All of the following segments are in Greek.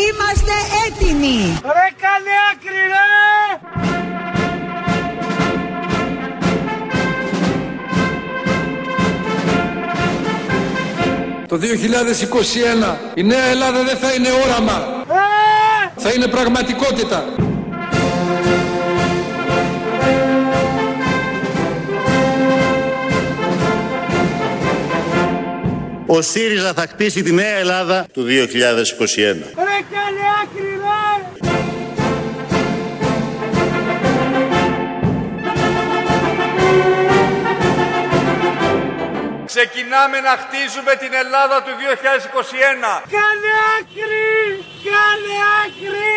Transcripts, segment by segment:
Είμαστε έτοιμοι. Ρε καλέ άκρη ρε! Το 2021 η Νέα Ελλάδα δεν θα είναι όραμα. Θα είναι πραγματικότητα. Ο ΣΥΡΙΖΑ θα χτίσει τη Νέα Ελλάδα του 2021. Ρε καλέ άκρη ρε! Ξεκινάμε να χτίζουμε την Ελλάδα του 2021. Καλέ άκρη! Καλέ άκρη!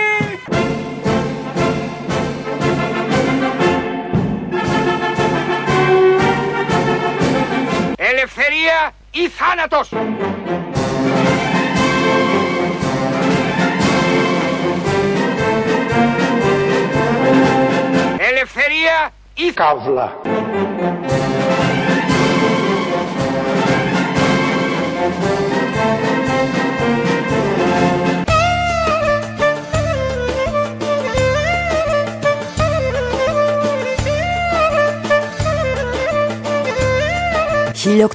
Ελευθερία ή θάνατος! Ελευθερία ή καύλα!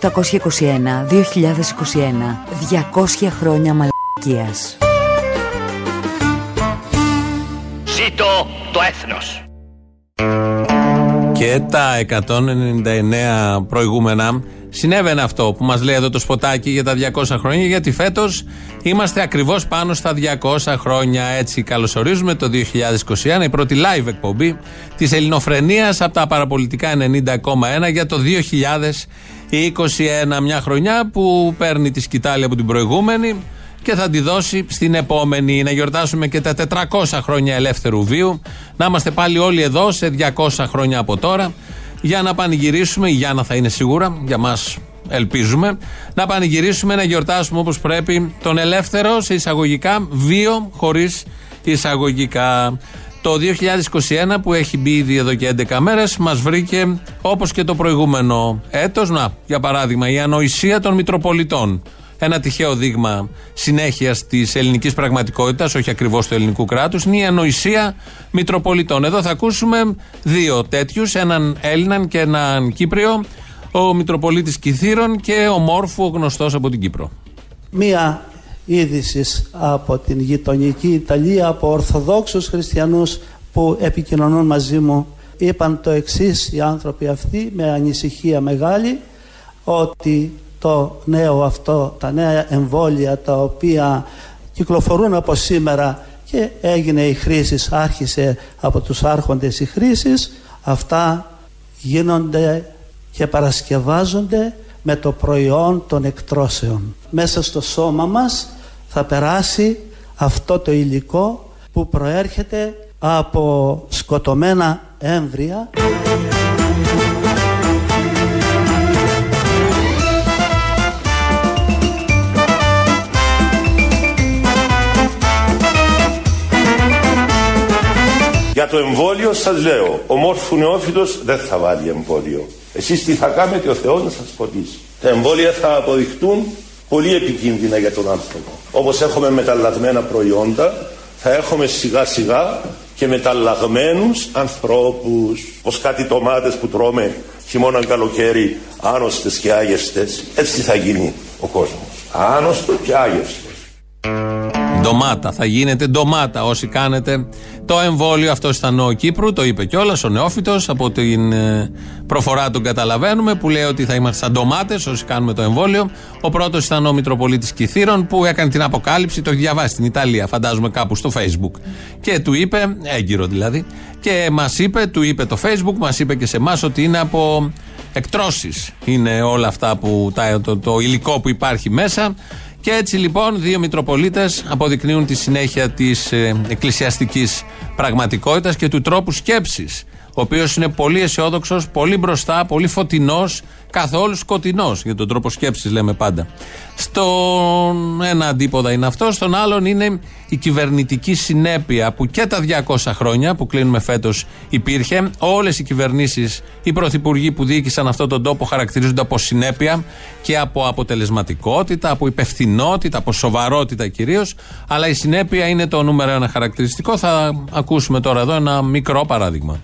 Το 1821-2021, 200 χρόνια μαλακίας. Ζήτω το έθνος. Και τα 199 προηγούμενα συνέβαινε αυτό που μας λέει εδώ το σποτάκι για τα 200 χρόνια, γιατί φέτος είμαστε ακριβώς πάνω στα 200 χρόνια. Έτσι καλωσορίζουμε το 2021, η πρώτη live εκπομπή της Ελληνοφρενίας από τα παραπολιτικά 90,1 για το 2021, μια χρονιά που παίρνει τη σκητάλη από την προηγούμενη και θα τη δώσει στην επόμενη, να γιορτάσουμε και τα 400 χρόνια ελεύθερου βίου, να είμαστε πάλι όλοι εδώ σε 200 χρόνια από τώρα για να πανηγυρίσουμε, η Γιάννα θα είναι σίγουρα, για μας ελπίζουμε, να πανηγυρίσουμε, να γιορτάσουμε όπως πρέπει τον ελεύθερο σε εισαγωγικά βίο χωρίς εισαγωγικά. Το 2021 που έχει μπει ήδη εδώ και 11 μέρες μας βρήκε όπως και το προηγούμενο έτος. Να, για παράδειγμα, η ανοησία των Μητροπολιτών. Ένα τυχαίο δείγμα συνέχειας της ελληνικής πραγματικότητας, όχι ακριβώς του ελληνικού κράτους, είναι η ανοησία Μητροπολιτών. Εδώ θα ακούσουμε δύο τέτοιους, έναν Έλληναν και έναν Κύπριο, ο Μητροπολίτης Κυθήρων και ο Μόρφου, ο γνωστός από την Κύπρο. Μία είδησης από την γειτονική Ιταλία, από Ορθοδόξους χριστιανούς που επικοινωνούν μαζί μου, είπαν το εξής οι άνθρωποι αυτοί με ανησυχία μεγάλη, ότι το νέο αυτό, τα νέα εμβόλια τα οποία κυκλοφορούν από σήμερα και έγινε η χρήση, άρχισε από τους άρχοντες η χρήση, αυτά γίνονται και παρασκευάζονται με το προϊόν των εκτρώσεων. Μέσα στο σώμα μας θα περάσει αυτό το υλικό που προέρχεται από σκοτωμένα έμβρια. Για το εμβόλιο σας λέω, ο Μόρφου Νεόφυτος δεν θα βάλει εμβόλιο. Εσείς τι θα κάνετε, ο Θεός να σας φωτίσει. Τα εμβόλια θα αποδειχτούν πολύ επικίνδυνα για τον άνθρωπο. Όπως έχουμε μεταλλαγμένα προϊόντα, θα έχουμε σιγά σιγά και μεταλλαγμένους ανθρώπους. Όπως κάτι τομάτες που τρώμε χειμώνα καλοκαίρι, άνοστες και άγευστες. Έτσι θα γίνει ο κόσμος. Άνοστο και άγευστος. Ντομάτα, θα γίνεται ντομάτα όσοι κάνετε το εμβόλιο. Αυτό ήταν ο Κύπρου, το είπε κιόλας ο Νεόφυτος, από την προφορά τον καταλαβαίνουμε, που λέει ότι θα είμαστε σαν ντομάτες όσοι κάνουμε το εμβόλιο. Ο πρώτος ήταν ο Μητροπολίτης Κυθήρων που έκανε την αποκάλυψη, το έχει διαβάσει στην Ιταλία, φαντάζομαι κάπου στο Facebook. Και του είπε, έγκυρο δηλαδή, και μας είπε, του είπε το Facebook, μας είπε και σε εμάς ότι είναι από εκτρώσεις. Είναι όλα αυτά που, το υλικό που υπάρχει μέσα. Και έτσι λοιπόν δύο Μητροπολίτες αποδεικνύουν τη συνέχεια της εκκλησιαστικής πραγματικότητας και του τρόπου σκέψης. Ο ο οποίος είναι πολύ αισιόδοξος, πολύ μπροστά, πολύ φωτεινός, καθόλου σκοτεινός για τον τρόπο σκέψης λέμε πάντα. Στον ένα αντίποδα είναι αυτό, στον άλλον είναι η κυβερνητική συνέπεια που και τα 200 χρόνια που κλείνουμε φέτος υπήρχε. Όλες οι κυβερνήσεις, οι πρωθυπουργοί που διοίκησαν αυτόν τον τόπο χαρακτηρίζονται από συνέπεια και από αποτελεσματικότητα, από υπευθυνότητα, από σοβαρότητα κυρίως, αλλά η συνέπεια είναι το νούμερο ένα χαρακτηριστικό. Θα ακούσουμε τώρα εδώ ένα μικρό παράδειγμα.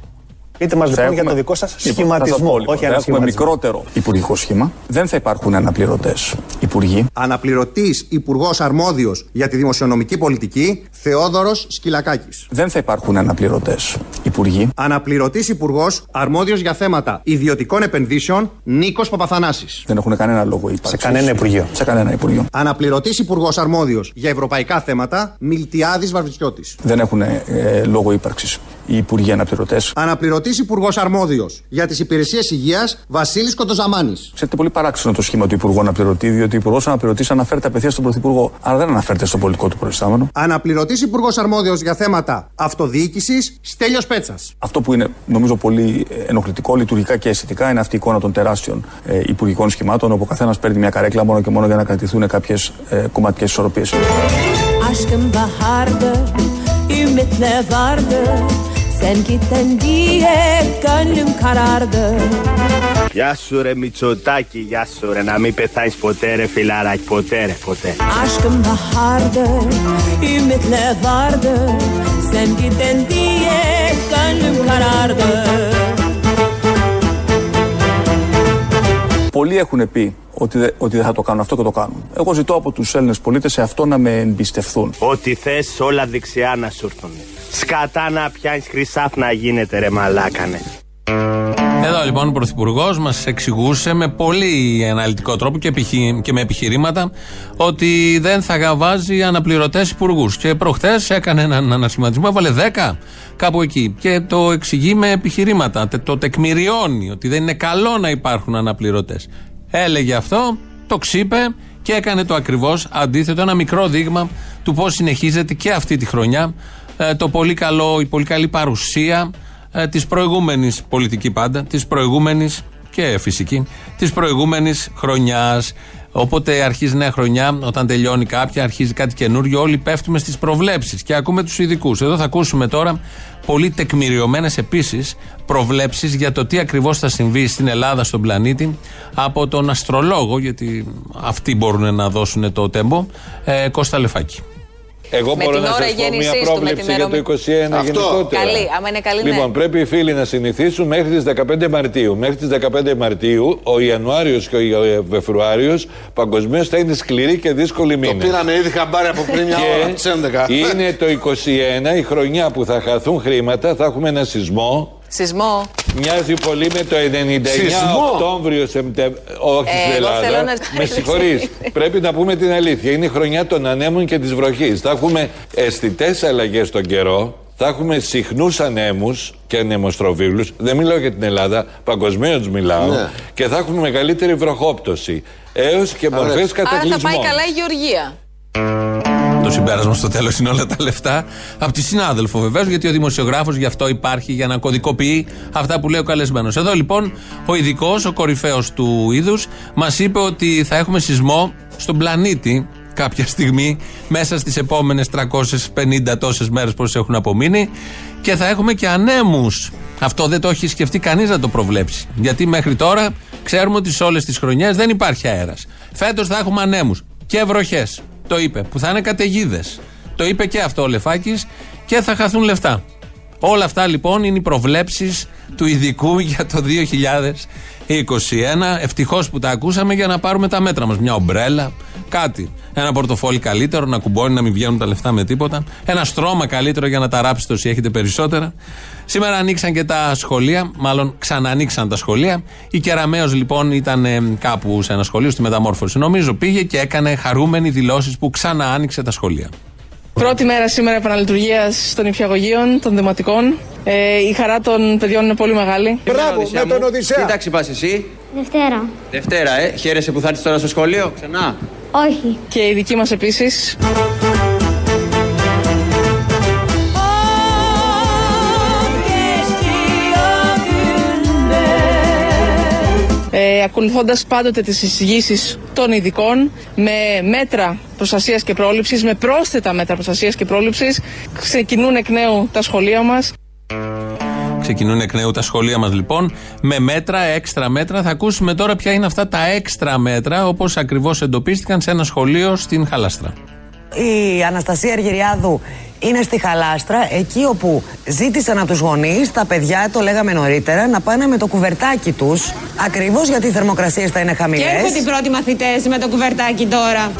Πείτε μας λοιπόν έχουμε... για το δικό σας σχηματισμό. Πω, λοιπόν. Όχι ένα σχηματισμό. Μικρότερο υπουργικό σχήμα. Δεν θα υπάρχουν αναπληρωτές υπουργοί. Αναπληρωτής υπουργός αρμόδιος για τη δημοσιονομική πολιτική, Θεόδωρος Σκυλακάκης. Δεν θα υπάρχουν αναπληρωτές υπουργοί. Αναπληρωτής υπουργός αρμόδιος για θέματα ιδιωτικών επενδύσεων, Νίκος Παπαθανάσης. Δεν έχουν κανένα λόγο ύπαρξης. Σε κανένα υπουργείο. Σε κανένα υπουργείο. Αναπληρωτής υπουργός αρμόδιος για ευρωπαϊκά θέματα, Μιλτιάδης Βαρβιτσιώτης. Δεν έχουν λόγο ύπαρξης οι υπουργοί αναπληρωτές. Υπουργός αρμόδιος για τις υπηρεσίες υγείας, Βασίλης Κοντοζαμάνης. Ξέρετε, πολύ παράξενο το σχήμα του υπουργού αναπληρωτή, διότι ο υπουργός αναπληρωτής αναφέρεται απευθείας στον πρωθυπουργό, αλλά δεν αναφέρεται στον πολιτικό του προϊστάμενο. Αναπληρωτής υπουργός αρμόδιος για θέματα αυτοδιοίκησης, Στέλιος Πέτσας. Αυτό που είναι νομίζω πολύ ενοχλητικό, λειτουργικά και αισθητικά, είναι αυτή η εικόνα των τεράστιων υπουργικών σχημάτων, όπου ο καθένας παίρνει μια καρέκλα μόνο και μόνο για να κρατηθούν κάποιες κομματικές ισορροπίες. Γεια σου ρε Μητσοτάκη, γεια σου ρε, να μην πεθάνεις ποτέ ρε φιλαράκι, ποτέ ρε, ποτέ. Πολλοί έχουν πει ότι δεν θα το κάνουν αυτό και το κάνουν. Εγώ ζητώ από τους Έλληνες πολίτες σε αυτό να με εμπιστευθούν. Ό,τι θες όλα δεξιά να σου έρθουν. Σκατά να πιάνεις χρυσάφ να γίνεται ρε μαλάκανε. Εδώ λοιπόν ο Πρωθυπουργός μας εξηγούσε με πολύ αναλυτικό τρόπο και με επιχειρήματα ότι δεν θα βάζει αναπληρωτές υπουργούς. Και προχθές έκανε έναν ανασχηματισμό, έβαλε 10 κάπου εκεί. Και το εξηγεί με επιχειρήματα. Το τεκμηριώνει ότι δεν είναι καλό να υπάρχουν αναπληρωτές. Έλεγε αυτό, το ξύπε και έκανε το ακριβώς αντίθετο. Ένα μικρό δείγμα του πώς συνεχίζεται και αυτή τη χρονιά η πολύ καλή παρουσία της προηγούμενης πολιτική πάντα, της προηγούμενης και φυσική, της προηγούμενης χρονιάς. Οπότε αρχίζει νέα χρονιά, όταν τελειώνει κάποια, αρχίζει κάτι καινούριο, όλοι πέφτουμε στις προβλέψεις και ακούμε τους ειδικούς. Εδώ θα ακούσουμε τώρα πολύ τεκμηριωμένες επίσης προβλέψεις για το τι ακριβώς θα συμβεί στην Ελλάδα, στον πλανήτη, από τον αστρολόγο, γιατί αυτοί μπορούν να δώσουν το τέμπο, Κώστα Λεφάκη. Εγώ με μπορώ να σας πω μια πρόβλεψη για το 2021 γενικότερα. Καλή, άμα είναι καλή, λοιπόν, ναι. Πρέπει οι φίλοι να συνηθίσουν μέχρι τις 15 Μαρτίου. Μέχρι τις 15 Μαρτίου, ο Ιανουάριος και ο Φεβρουάριος παγκοσμίως θα είναι σκληροί και δύσκολοι μήνες. Το πήραμε ήδη χαμπάρι από πριν μια ώρα, τις 11. Είναι το 21 η χρονιά που θα χαθούν χρήματα, θα έχουμε ένα σεισμό. Σεισμό. Μοιάζει πολύ με το 99 σεισμό. Οκτώβριο, όχι στην Ελλάδα. Με συγχωρείς. Πρέπει να πούμε την αλήθεια. Είναι η χρονιά των ανέμων και της βροχής. Θα έχουμε αισθητές αλλαγές στον καιρό. Θα έχουμε συχνούς ανέμους και ανεμοστροβίλους. Δεν μιλάω για την Ελλάδα, παγκοσμίως μιλάω. Ναι. Και θα έχουμε μεγαλύτερη βροχόπτωση. Έως και μορφές κατακλυσμών. Άρα θα πάει καλά η Γεωργία. Το συμπέρασμα στο τέλος είναι όλα τα λεφτά από τη συνάδελφο βεβαίως, γιατί ο δημοσιογράφος γι' αυτό υπάρχει, για να κωδικοποιεί αυτά που λέει ο καλεσμένος. Εδώ λοιπόν ο ειδικός, ο κορυφαίος του είδους, μας είπε ότι θα έχουμε σεισμό στον πλανήτη κάποια στιγμή μέσα στις επόμενες 350 τόσες μέρες που έχουν απομείνει και θα έχουμε και ανέμους. Αυτό δεν το έχει σκεφτεί κανείς να το προβλέψει, γιατί μέχρι τώρα ξέρουμε ότι σε όλες τις χρονιές δεν υπάρχει αέρας. Φέτος θα έχουμε ανέμους και βροχές. Το είπε, που θα είναι καταιγίδες. Το είπε και αυτό ο Λεφάκης και θα χαθούν λεφτά. Όλα αυτά λοιπόν είναι οι προβλέψεις του ειδικού για το 2021. Ευτυχώς που τα ακούσαμε για να πάρουμε τα μέτρα μας. Μια ομπρέλα, κάτι. Ένα πορτοφόλι καλύτερο, να κουμπώνει, να μην βγαίνουν τα λεφτά με τίποτα. Ένα στρώμα καλύτερο για να τα ράψετε όσοι έχετε περισσότερα. Σήμερα ανοίξαν και τα σχολεία, μάλλον ξανανοίξαν τα σχολεία. Η Κεραμέως λοιπόν ήταν κάπου σε ένα σχολείο, στη Μεταμόρφωση νομίζω, πήγε και έκανε χαρούμενη δηλώσεις που ξανά άνοιξε τα σχολεία. Πρώτη μέρα σήμερα επαναλειτουργίας των νηπιαγωγείων, των δημοτικών. Η χαρά των παιδιών είναι πολύ μεγάλη. Μπράβο, με τον Οδυσσέα. Τι τάξη πας εσύ? Δευτέρα. Δευτέρα, χαίρεσαι που θα έρθεις τώρα στο σχολείο, ξανά? Όχι. Και η δική μας επίσης. ακολουθώντας πάντοτε τις εισηγήσεις των ειδικών με μέτρα προστασίας και πρόληψης, με πρόσθετα μέτρα προστασίας και πρόληψης. Ξεκινούν εκ νέου τα σχολεία μας. Ξεκινούν εκ νέου τα σχολεία μας λοιπόν με μέτρα, έξτρα μέτρα. Θα ακούσουμε τώρα ποια είναι αυτά τα έξτρα μέτρα όπως ακριβώς εντοπίστηκαν σε ένα σχολείο στην Χαλάστρα. Η Αναστασία Αργυριάδου είναι στη Χαλάστρα, εκεί όπου ζήτησαν από τους γονείς τα παιδιά, το λέγαμε νωρίτερα, να πάνε με το κουβερτάκι τους, ακριβώς γιατί οι θερμοκρασίες θα είναι χαμηλές. Και έρχονται οι πρώτοι μαθητές με το κουβερτάκι τώρα.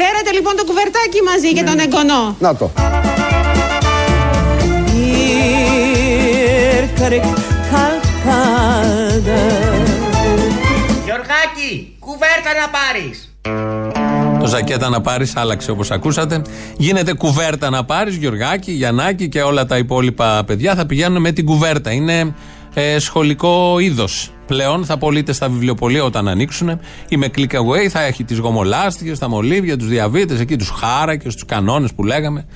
Φέρατε λοιπόν το κουβερτάκι μαζί για τον εγγονό. Να το. Γιωργάκη, κουβέρτα να πάρεις. Το ζακέτα να πάρεις άλλαξε όπως ακούσατε. Γίνεται κουβέρτα να πάρεις. Γιωργάκη, Γιαννάκη και όλα τα υπόλοιπα παιδιά θα πηγαίνουν με την κουβέρτα. Είναι σχολικό είδος πλέον. Θα πωλείται στα βιβλιοπωλεία όταν ανοίξουν. Η με click away θα έχει τις γομολάστιχες, τα μολύβια, τους διαβήτες, εκεί τους χάρακες, τους κανόνες που λέγαμε.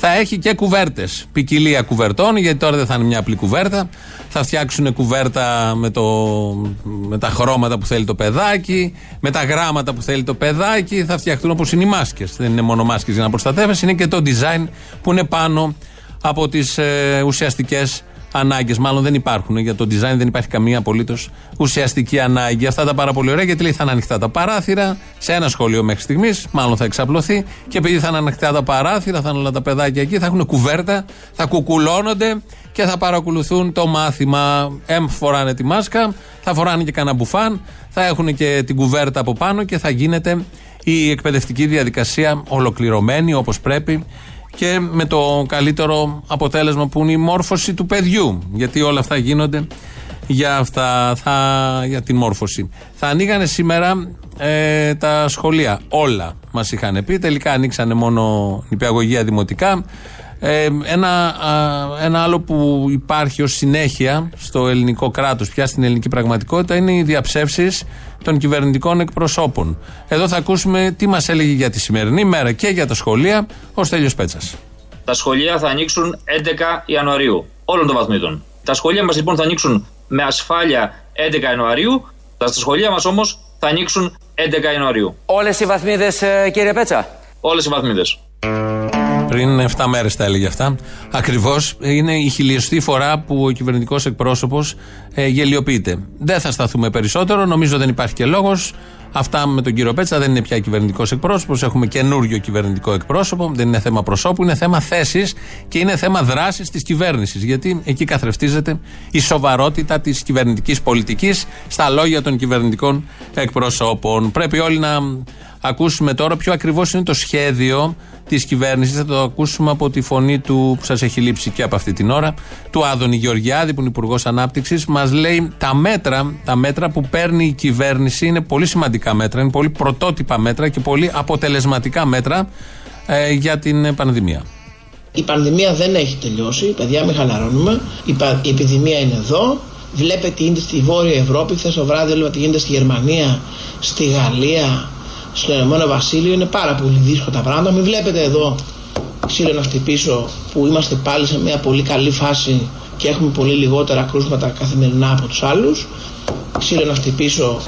Θα έχει και κουβέρτες, ποικιλία κουβερτών, γιατί τώρα δεν θα είναι μια απλή κουβέρτα. Θα φτιάξουν κουβέρτα με τα χρώματα που θέλει το παιδάκι, με τα γράμματα που θέλει το παιδάκι. Θα φτιαχτούν όπως είναι οι μάσκες. Δεν είναι μόνο μάσκες για να προστατεύεσαι, είναι και το design που είναι πάνω από τις ουσιαστικές ανάγκες. Μάλλον δεν υπάρχουν. Για το design δεν υπάρχει καμία απολύτως ουσιαστική ανάγκη. Αυτά τα πάρα πολύ ωραία, γιατί λέει θα είναι ανοιχτά τα παράθυρα. Σε ένα σχολείο μέχρι στιγμής, μάλλον θα εξαπλωθεί. Και επειδή θα είναι ανοιχτά τα παράθυρα, θα είναι όλα τα παιδάκια εκεί, θα έχουν κουβέρτα, θα κουκουλώνονται και θα παρακολουθούν το μάθημα. Φοράνε τη μάσκα, θα φοράνε και κανένα μπουφάν, θα έχουν και την κουβέρτα από πάνω και θα γίνεται η εκπαιδευτική διαδικασία ολοκληρωμένη όπως πρέπει. Και με το καλύτερο αποτέλεσμα που είναι η μόρφωση του παιδιού. Γιατί όλα αυτά γίνονται για την μόρφωση. Θα ανοίγανε σήμερα τα σχολεία. Όλα μας είχαν πει. Τελικά ανοίξανε μόνο νηπιαγωγεία δημοτικά. Ένα άλλο που υπάρχει ως συνέχεια στο ελληνικό κράτος, πια στην ελληνική πραγματικότητα, είναι οι διαψεύσεις των κυβερνητικών εκπροσώπων. Εδώ θα ακούσουμε τι μας έλεγε για τη σημερινή μέρα και για τα σχολεία ο Στέλιος Πέτσας. Τα σχολεία θα ανοίξουν 11 Ιανουαρίου όλων των βαθμίδων. Τα σχολεία μας λοιπόν θα ανοίξουν με ασφάλεια 11 Ιανουαρίου. Τα σχολεία μας όμως θα ανοίξουν 11 Ιανουαρίου. Όλες οι βαθμίδες, κύριε Πέτσα. Όλες οι βαθμίδες. Πριν 7 μέρες τα έλεγε αυτά. Ακριβώς, είναι η 1000η φορά που ο κυβερνητικός εκπρόσωπος γελιοποιείται. Δεν θα σταθούμε περισσότερο, νομίζω δεν υπάρχει και λόγος. Αυτά με τον κύριο Πέτσα, δεν είναι πια κυβερνητικός εκπρόσωπος. Έχουμε καινούριο κυβερνητικό εκπρόσωπο. Δεν είναι θέμα προσώπου, είναι θέμα θέσης και είναι θέμα δράσης της κυβέρνησης. Γιατί εκεί καθρεφτίζεται η σοβαρότητα της κυβερνητικής πολιτικής στα λόγια των κυβερνητικών εκπροσώπων. Πρέπει όλοι να ακούσουμε τώρα ποιο ακριβώς είναι το σχέδιο της κυβέρνησης. Θα το ακούσουμε από τη φωνή του, που σας έχει λείψει και από αυτή την ώρα, του Άδωνη Γεωργιάδη, που είναι υπουργός ανάπτυξης. Μας λέει τα μέτρα που παίρνει η κυβέρνηση είναι πολύ σημαντικά μέτρα, είναι πολύ πρωτότυπα μέτρα και πολύ αποτελεσματικά μέτρα για την πανδημία. Η πανδημία δεν έχει τελειώσει, παιδιά, μην χαλαρώνουμε. Η επιδημία είναι εδώ. Βλέπετε τι γίνεται στη Βόρεια Ευρώπη. Χθες το βράδυ έλεγα τι γίνεται στη Γερμανία, στη Γαλλία, στο Ηνωμένο Βασίλειο. Είναι πάρα πολύ δύσκολα τα πράγματα. Μην βλέπετε εδώ ξύλο να χτυπήσω, που είμαστε πάλι σε μια πολύ καλή φάση και έχουμε πολύ λιγότερα κρούσματα καθημερινά από τους άλλους. Ξύλο να χτυπήσω.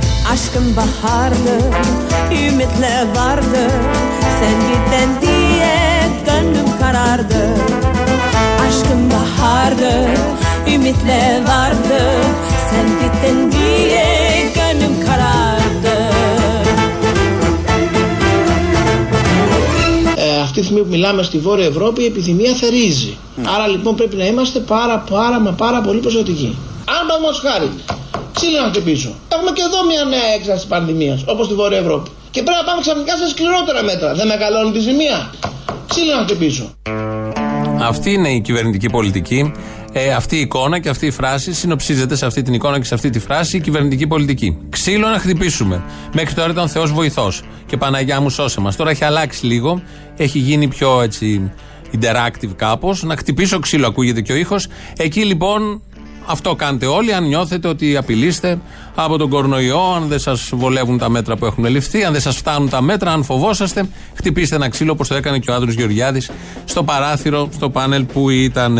Αυτή τη στιγμή που μιλάμε στη Βόρεια Ευρώπη η επιδημία θερίζει. Άρα λοιπόν πρέπει να είμαστε πάρα πολύ προσεκτικοί. Αν παραδείγματος χάρη ξύλινα χτυπήσω, έχουμε και εδώ μια νέα έξαρση πανδημίας όπως στη Βόρεια Ευρώπη, και πρέπει να πάμε ξαφνικά σε σκληρότερα μέτρα. Δεν μεγαλώνει τη ζημία. Ξύλινα χτυπήσω. Αυτή είναι η κυβερνητική πολιτική. Αυτή η εικόνα και αυτή η φράση συνοψίζεται σε αυτή την εικόνα και σε αυτή τη φράση η κυβερνητική πολιτική. Ξύλο να χτυπήσουμε. Μέχρι τώρα ήταν ο Θεός βοηθός και Παναγιά μου σώσε μας. Τώρα έχει αλλάξει λίγο, έχει γίνει πιο έτσι interactive κάπως. Να χτυπήσω ξύλο ακούγεται και ο ήχος. Εκεί λοιπόν Αυτό κάντε όλοι αν νιώθετε ότι απειλείστε από τον κορονοϊό, αν δεν σας βολεύουν τα μέτρα που έχουν ληφθεί, αν δεν σας φτάνουν τα μέτρα, αν φοβόσαστε, χτυπήστε ένα ξύλο όπως το έκανε και ο Άδωνης Γεωργιάδης στο παράθυρο, στο πάνελ που ήταν.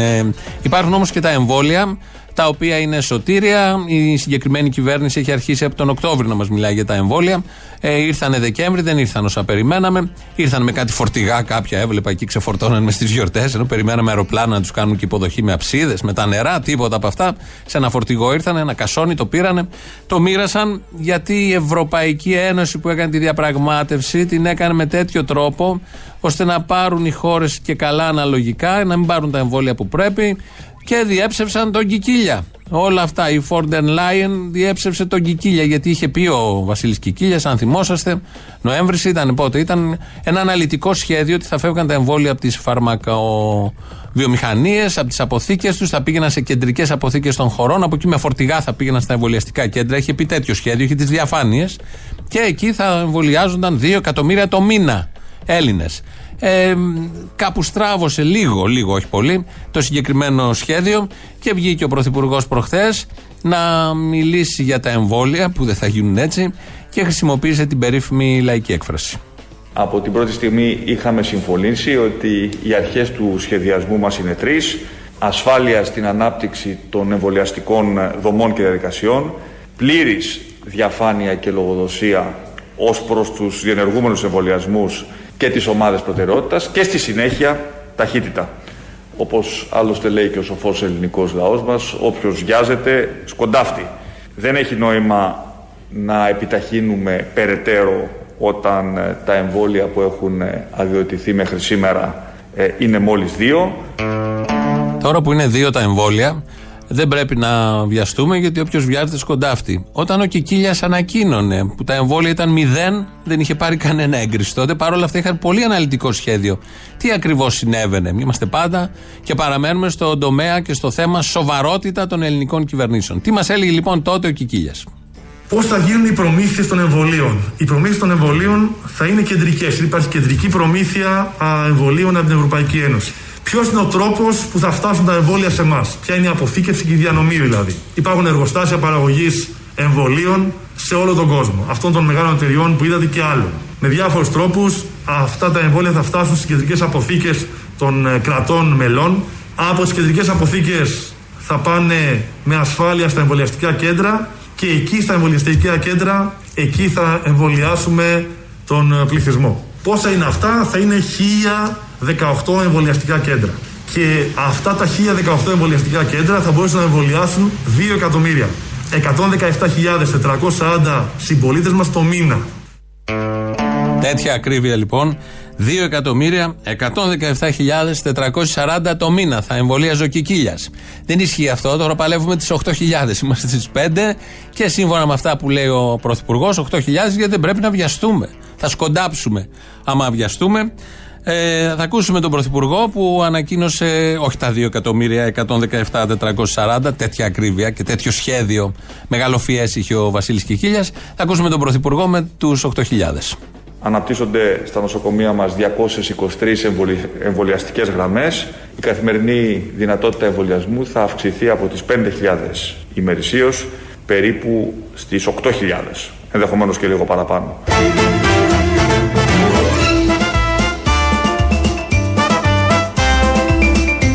Υπάρχουν όμως και τα εμβόλια, τα οποία είναι σωτήρια. Η συγκεκριμένη κυβέρνηση έχει αρχίσει από τον Οκτώβριο να μας μιλάει για τα εμβόλια. Ήρθανε Δεκέμβρη, δεν ήρθαν όσα περιμέναμε. Ήρθαν με κάτι φορτηγά, κάποια έβλεπα εκεί, ξεφορτώναν με στις γιορτές. Ενώ περιμέναμε αεροπλάνα να τους κάνουν και υποδοχή με αψίδες, με τα νερά, τίποτα από αυτά. Σε ένα φορτηγό ήρθαν, ένα κασόνι, το πήρανε, το μοίρασαν. Γιατί η Ευρωπαϊκή Ένωση που έκανε τη διαπραγμάτευση την έκανε με τέτοιο τρόπο ώστε να πάρουν οι χώρες και καλά αναλογικά, να μην πάρουν τα εμβόλια που πρέπει. Και διέψευσαν τον Κικίλια. Όλα αυτά. Η Φον ντερ Λάιεν διέψευσε τον Κικίλια, γιατί είχε πει ο Βασίλης Κικίλιας, αν θυμόσαστε, Νοέμβρης ήταν πότε, ήταν ένα αναλυτικό σχέδιο ότι θα φεύγαν τα εμβόλια από τις φαρμακοβιομηχανίες, από τις αποθήκες τους, θα πήγαιναν σε κεντρικές αποθήκες των χωρών, από εκεί με φορτηγά θα πήγαιναν στα εμβολιαστικά κέντρα. Είχε πει τέτοιο σχέδιο, είχε τις διαφάνειες. Και εκεί θα εμβολιάζονταν 2 εκατομμύρια το μήνα Έλληνες. Κάπου στράβωσε λίγο, όχι πολύ, το συγκεκριμένο σχέδιο και βγήκε ο Πρωθυπουργός προχθές να μιλήσει για τα εμβόλια που δεν θα γίνουν έτσι και χρησιμοποίησε την περίφημη λαϊκή έκφραση. Από την πρώτη στιγμή είχαμε συμφωνήσει ότι οι αρχές του σχεδιασμού μας είναι τρεις: ασφάλεια στην ανάπτυξη των εμβολιαστικών δομών και διαδικασιών, πλήρης διαφάνεια και λογοδοσία ως προς τους διενεργούμενους εμβολιασμούς και τις ομάδες προτεραιότητας και στη συνέχεια ταχύτητα. Όπως άλλωστε λέει και ο σοφός ελληνικός λαός μας, όποιος βιάζεται σκοντάφτει. Δεν έχει νόημα να επιταχύνουμε περαιτέρω όταν τα εμβόλια που έχουν αδειοτηθεί μέχρι σήμερα είναι μόλις 2. Τώρα που είναι 2 τα εμβόλια, δεν πρέπει να βιαστούμε, γιατί όποιος βιάζεται σκοντάφτει. Όταν ο Κικίλιας ανακοίνωνε που τα εμβόλια ήταν 0, δεν είχε πάρει κανένα έγκριση τότε. Παρ' όλα αυτά είχαν πολύ αναλυτικό σχέδιο. Τι ακριβώς συνέβαινε? Είμαστε πάντα και παραμένουμε στον τομέα και στο θέμα σοβαρότητα των ελληνικών κυβερνήσεων. Τι μας έλεγε λοιπόν τότε ο Κικίλιας? Πώς θα γίνουν οι προμήθειες των εμβολίων? Οι προμήθειες των εμβολίων θα είναι κεντρικές. Υπάρχει κεντρική προμήθεια εμβολίων από την Ευρωπαϊκή Ένωση. Ποιος είναι ο τρόπος που θα φτάσουν τα εμβόλια σε εμάς? Ποια είναι η αποθήκευση και η διανομή δηλαδή? Υπάρχουν εργοστάσια παραγωγής εμβολίων σε όλο τον κόσμο, αυτών των μεγάλων εταιριών που είδατε και άλλων. Με διάφορους τρόπους αυτά τα εμβόλια θα φτάσουν στις κεντρικές αποθήκες των κρατών μελών. Από τις κεντρικές αποθήκες θα πάνε με ασφάλεια στα εμβολιαστικά κέντρα και εκεί στα εμβολιαστικά κέντρα εκεί θα εμβολιάσουμε τον πληθυσμό. Πόσα είναι αυτά? Θα είναι 1018 εμβολιαστικά κέντρα. Και αυτά τα 1018 εμβολιαστικά κέντρα θα μπορούσαν να εμβολιάσουν 2 εκατομμύρια. 117.440 συμπολίτες μας το μήνα. Τέτοια ακρίβεια λοιπόν. 2.117.440 το μήνα θα εμβολίαζε ο Κικίλιας. Δεν ισχύει αυτό, τώρα παλεύουμε τις 8.000, είμαστε στις 5 και σύμφωνα με αυτά που λέει ο Πρωθυπουργός 8.000, γιατί δεν πρέπει να βιαστούμε. Θα σκοντάψουμε άμα βιαστούμε. Θα ακούσουμε τον Πρωθυπουργό που ανακοίνωσε όχι τα 2.117.440, τέτοια ακρίβεια και τέτοιο σχέδιο μεγαλοφιές είχε ο Βασίλης Κικίλιας. Θα ακούσουμε τον Πρωθυπουργό με τους 8.000. Αναπτύσσονται στα νοσοκομεία μας 223 εμβολιαστικές γραμμές. Η καθημερινή δυνατότητα εμβολιασμού θα αυξηθεί από τις 5.000 ημερησίως περίπου στις 8.000, ενδεχομένως και λίγο παραπάνω.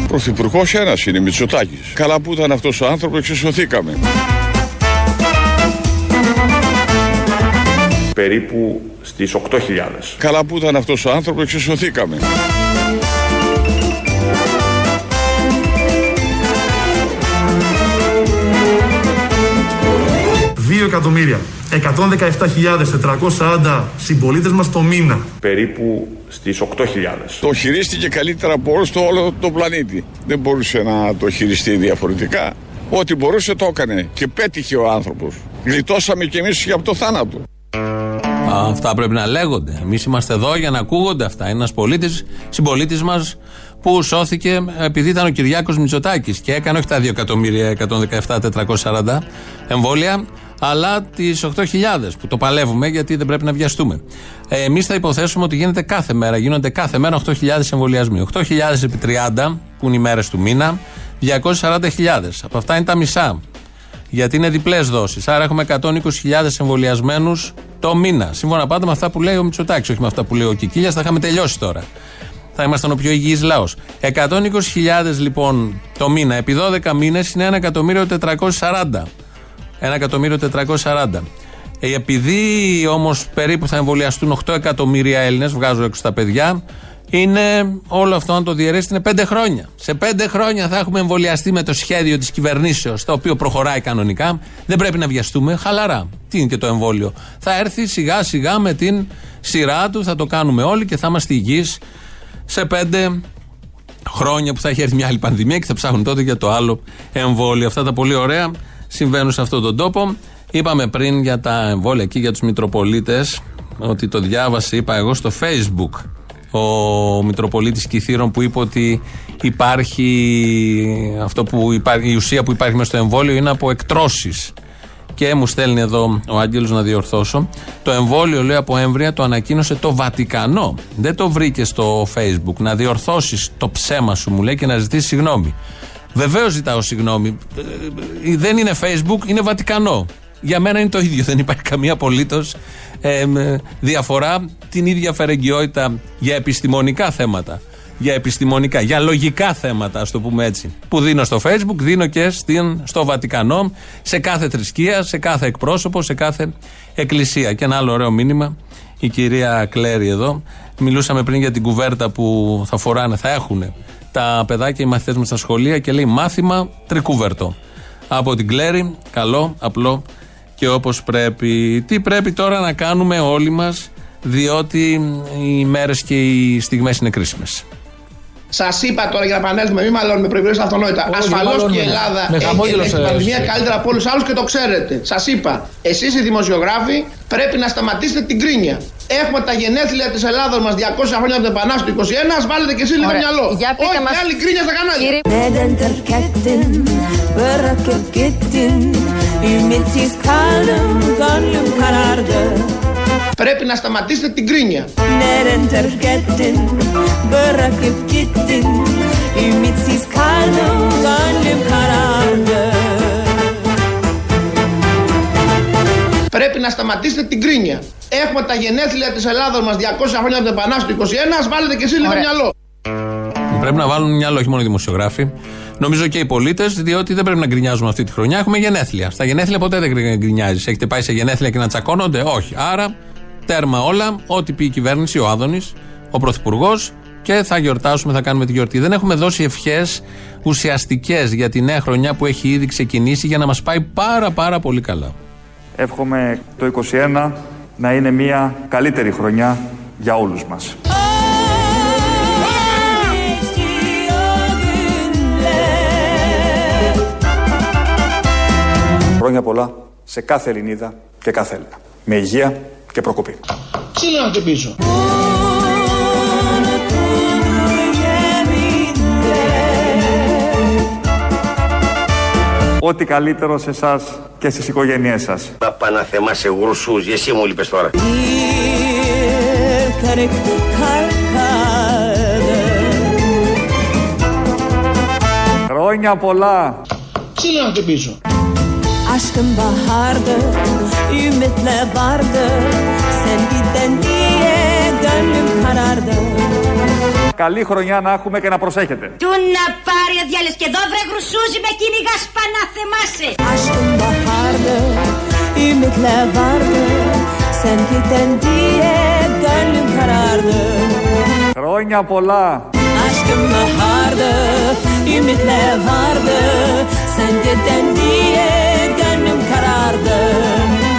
Πρωθυπουργός ένας είναι, Μητσοτάκης. Καλά που ήταν αυτός ο άνθρωπος, εξισωθήκαμε. Περίπου στις 8.000. Καλά που ήταν αυτός ο άνθρωπος, εξισωθήκαμε. Δύο εκατομμύρια. 117.440 συμπολίτες μας το μήνα. Περίπου στις 8.000. Το χειρίστηκε καλύτερα από όλο το πλανήτη. Δεν μπορούσε να το χειριστεί διαφορετικά. Ό,τι μπορούσε το έκανε και πέτυχε ο άνθρωπος. Γλιτώσαμε κι εμείς και από το θάνατο. Αυτά πρέπει να λέγονται. Εμείς είμαστε εδώ για να ακούγονται αυτά. Είναι ένας πολίτης, συμπολίτης μας, που σώθηκε επειδή ήταν ο Κυριάκος Μητσοτάκης και έκανε όχι τα 2.117.440 εμβόλια, αλλά τις 8.000 που το παλεύουμε, γιατί δεν πρέπει να βιαστούμε. Εμείς θα υποθέσουμε ότι γίνεται κάθε μέρα, γίνονται κάθε μέρα 8.000 εμβολιασμοί. 8.000 επί 30 που είναι οι μέρες του μήνα, 240.000. Από αυτά είναι τα μισά. Γιατί είναι διπλές δόσεις. Άρα έχουμε 120.000 εμβολιασμένους το μήνα. Σύμφωνα πάντα με αυτά που λέει ο Μητσοτάκης, όχι με αυτά που λέει ο Κικίλιας, θα είχαμε τελειώσει τώρα. Θα ήμασταν ο πιο υγιής λαός. 120.000 λοιπόν το μήνα, επί 12 μήνες είναι 1.440.000. 1.440.000. Επειδή όμως περίπου θα εμβολιαστούν 8 εκατομμύρια Έλληνες, βγάζω έξω τα παιδιά, είναι όλο αυτό, αν το διαιρέσετε, είναι 5 χρόνια. Σε 5 χρόνια θα έχουμε εμβολιαστεί με το σχέδιο της κυβερνήσεως, το οποίο προχωράει κανονικά. Δεν πρέπει να βιαστούμε, χαλαρά. Τι είναι και το εμβόλιο. Θα έρθει σιγά σιγά με την σειρά του, θα το κάνουμε όλοι και θα είμαστε υγιείς σε 5 χρόνια που θα έχει έρθει μια άλλη πανδημία και θα ψάχνουν τότε για το άλλο εμβόλιο. Αυτά τα πολύ ωραία συμβαίνουν σε αυτόν τον τόπο. Είπαμε πριν για τα εμβόλια εκεί για τους Μητροπολίτες, ότι το διάβασε, είπα εγώ, στο Facebook, ο Μητροπολίτης Κυθήρων, που είπε ότι υπάρχει αυτό που υπάρχει, η ουσία που υπάρχει μες στο εμβόλιο είναι από εκτρώσεις. Και μου στέλνει εδώ ο Άγγελος να διορθώσω. Το εμβόλιο, λέει, από έμβρια, το ανακοίνωσε το Βατικανό. Δεν το βρήκε στο Facebook. Να διορθώσεις το ψέμα σου, μου λέει, και να ζητήσεις συγγνώμη. Βεβαίως ζητάω συγγνώμη. Δεν είναι Facebook, είναι Βατικανό. Για μένα είναι το ίδιο. Δεν υπάρχει καμία απολύτως διαφορά. Την ίδια φερεγγιότητα για επιστημονικά θέματα. Για λογικά θέματα, ας το πούμε έτσι. Που δίνω στο Facebook, δίνω και στο Βατικανό, σε κάθε θρησκεία, σε κάθε εκπρόσωπο, σε κάθε εκκλησία. Και ένα άλλο ωραίο μήνυμα, η κυρία Κλέρη εδώ. Μιλούσαμε πριν για την κουβέρτα που θα φοράνε, θα έχουν τα παιδάκια, οι μαθητές μας στα σχολεία, και λέει μάθημα τρικούβερτο. Από την Κλέρη, καλό, απλό και όπως πρέπει. Τι πρέπει τώρα να κάνουμε όλοι μας, διότι οι μέρες και οι στιγμές είναι κρίσιμες. Σας είπα τώρα για να επανέλθουμε, μην μαλώνουμε, προηγούμενες αυτονόητα. Ασφαλώς και η Ελλάδα έχει πανδημία καλύτερα από όλους άλλους και το ξέρετε. Σας είπα, εσείς οι δημοσιογράφοι πρέπει να σταματήσετε την κρίνια. Έχουμε τα γενέθλια της Ελλάδας μας 200 χρόνια από την Επανάσταση του 21, ας βάλετε και εσείς λίγο μυαλό. Όχι μας... άλλη κρίνια στα κανάλια. Πρέπει να σταματήσετε την κρίνια. Πρέπει να σταματήσετε την κρίνια. Έχουμε τα γενέθλια της Ελλάδας μας 200 χρόνια από την Επανάσταση του 21, ας βάλετε και εσείς λίγο μυαλό. Πρέπει να βάλουν μυαλό, όχι μόνο οι δημοσιογράφοι. Νομίζω και οι πολίτες, διότι δεν πρέπει να γκρινιάζουμε αυτή τη χρονιά. Έχουμε γενέθλια. Στα γενέθλια ποτέ δεν γκρινιάζεις. Έχετε πάει σε γενέθλια και να τσακώνονται? Όχι. Άρα, τέρμα όλα. Ό,τι πει η κυβέρνηση, ο Άδωνης, ο Πρωθυπουργός, και θα γιορτάσουμε, θα κάνουμε τη γιορτή. Δεν έχουμε δώσει ευχές ουσιαστικές για τη νέα χρονιά που έχει ήδη ξεκινήσει, για να μας πάει πάρα πάρα πολύ καλά. Εύχομαι το 2021 να είναι μια καλύτερη χρονιά για όλους μας. Χρόνια πολλά σε κάθε Ελληνίδα και κάθε Έλληνα. Με υγεία και προκοπή. Τι λέω και πίσω. Ό,τι καλύτερο σε εσάς και στις οικογένειές σας. Παπαναθεμά σε γρουσούς, εσύ μου λείπες τώρα. Χρόνια πολλά. Τι λέω και πίσω. Καλή χρονιά να έχουμε και να προσέχετε. Του να πάρει αδιάλες και εδώ βρε γρουσούζι με κυνηγάς πανάθεμάσαι. Χρόνια πολλά.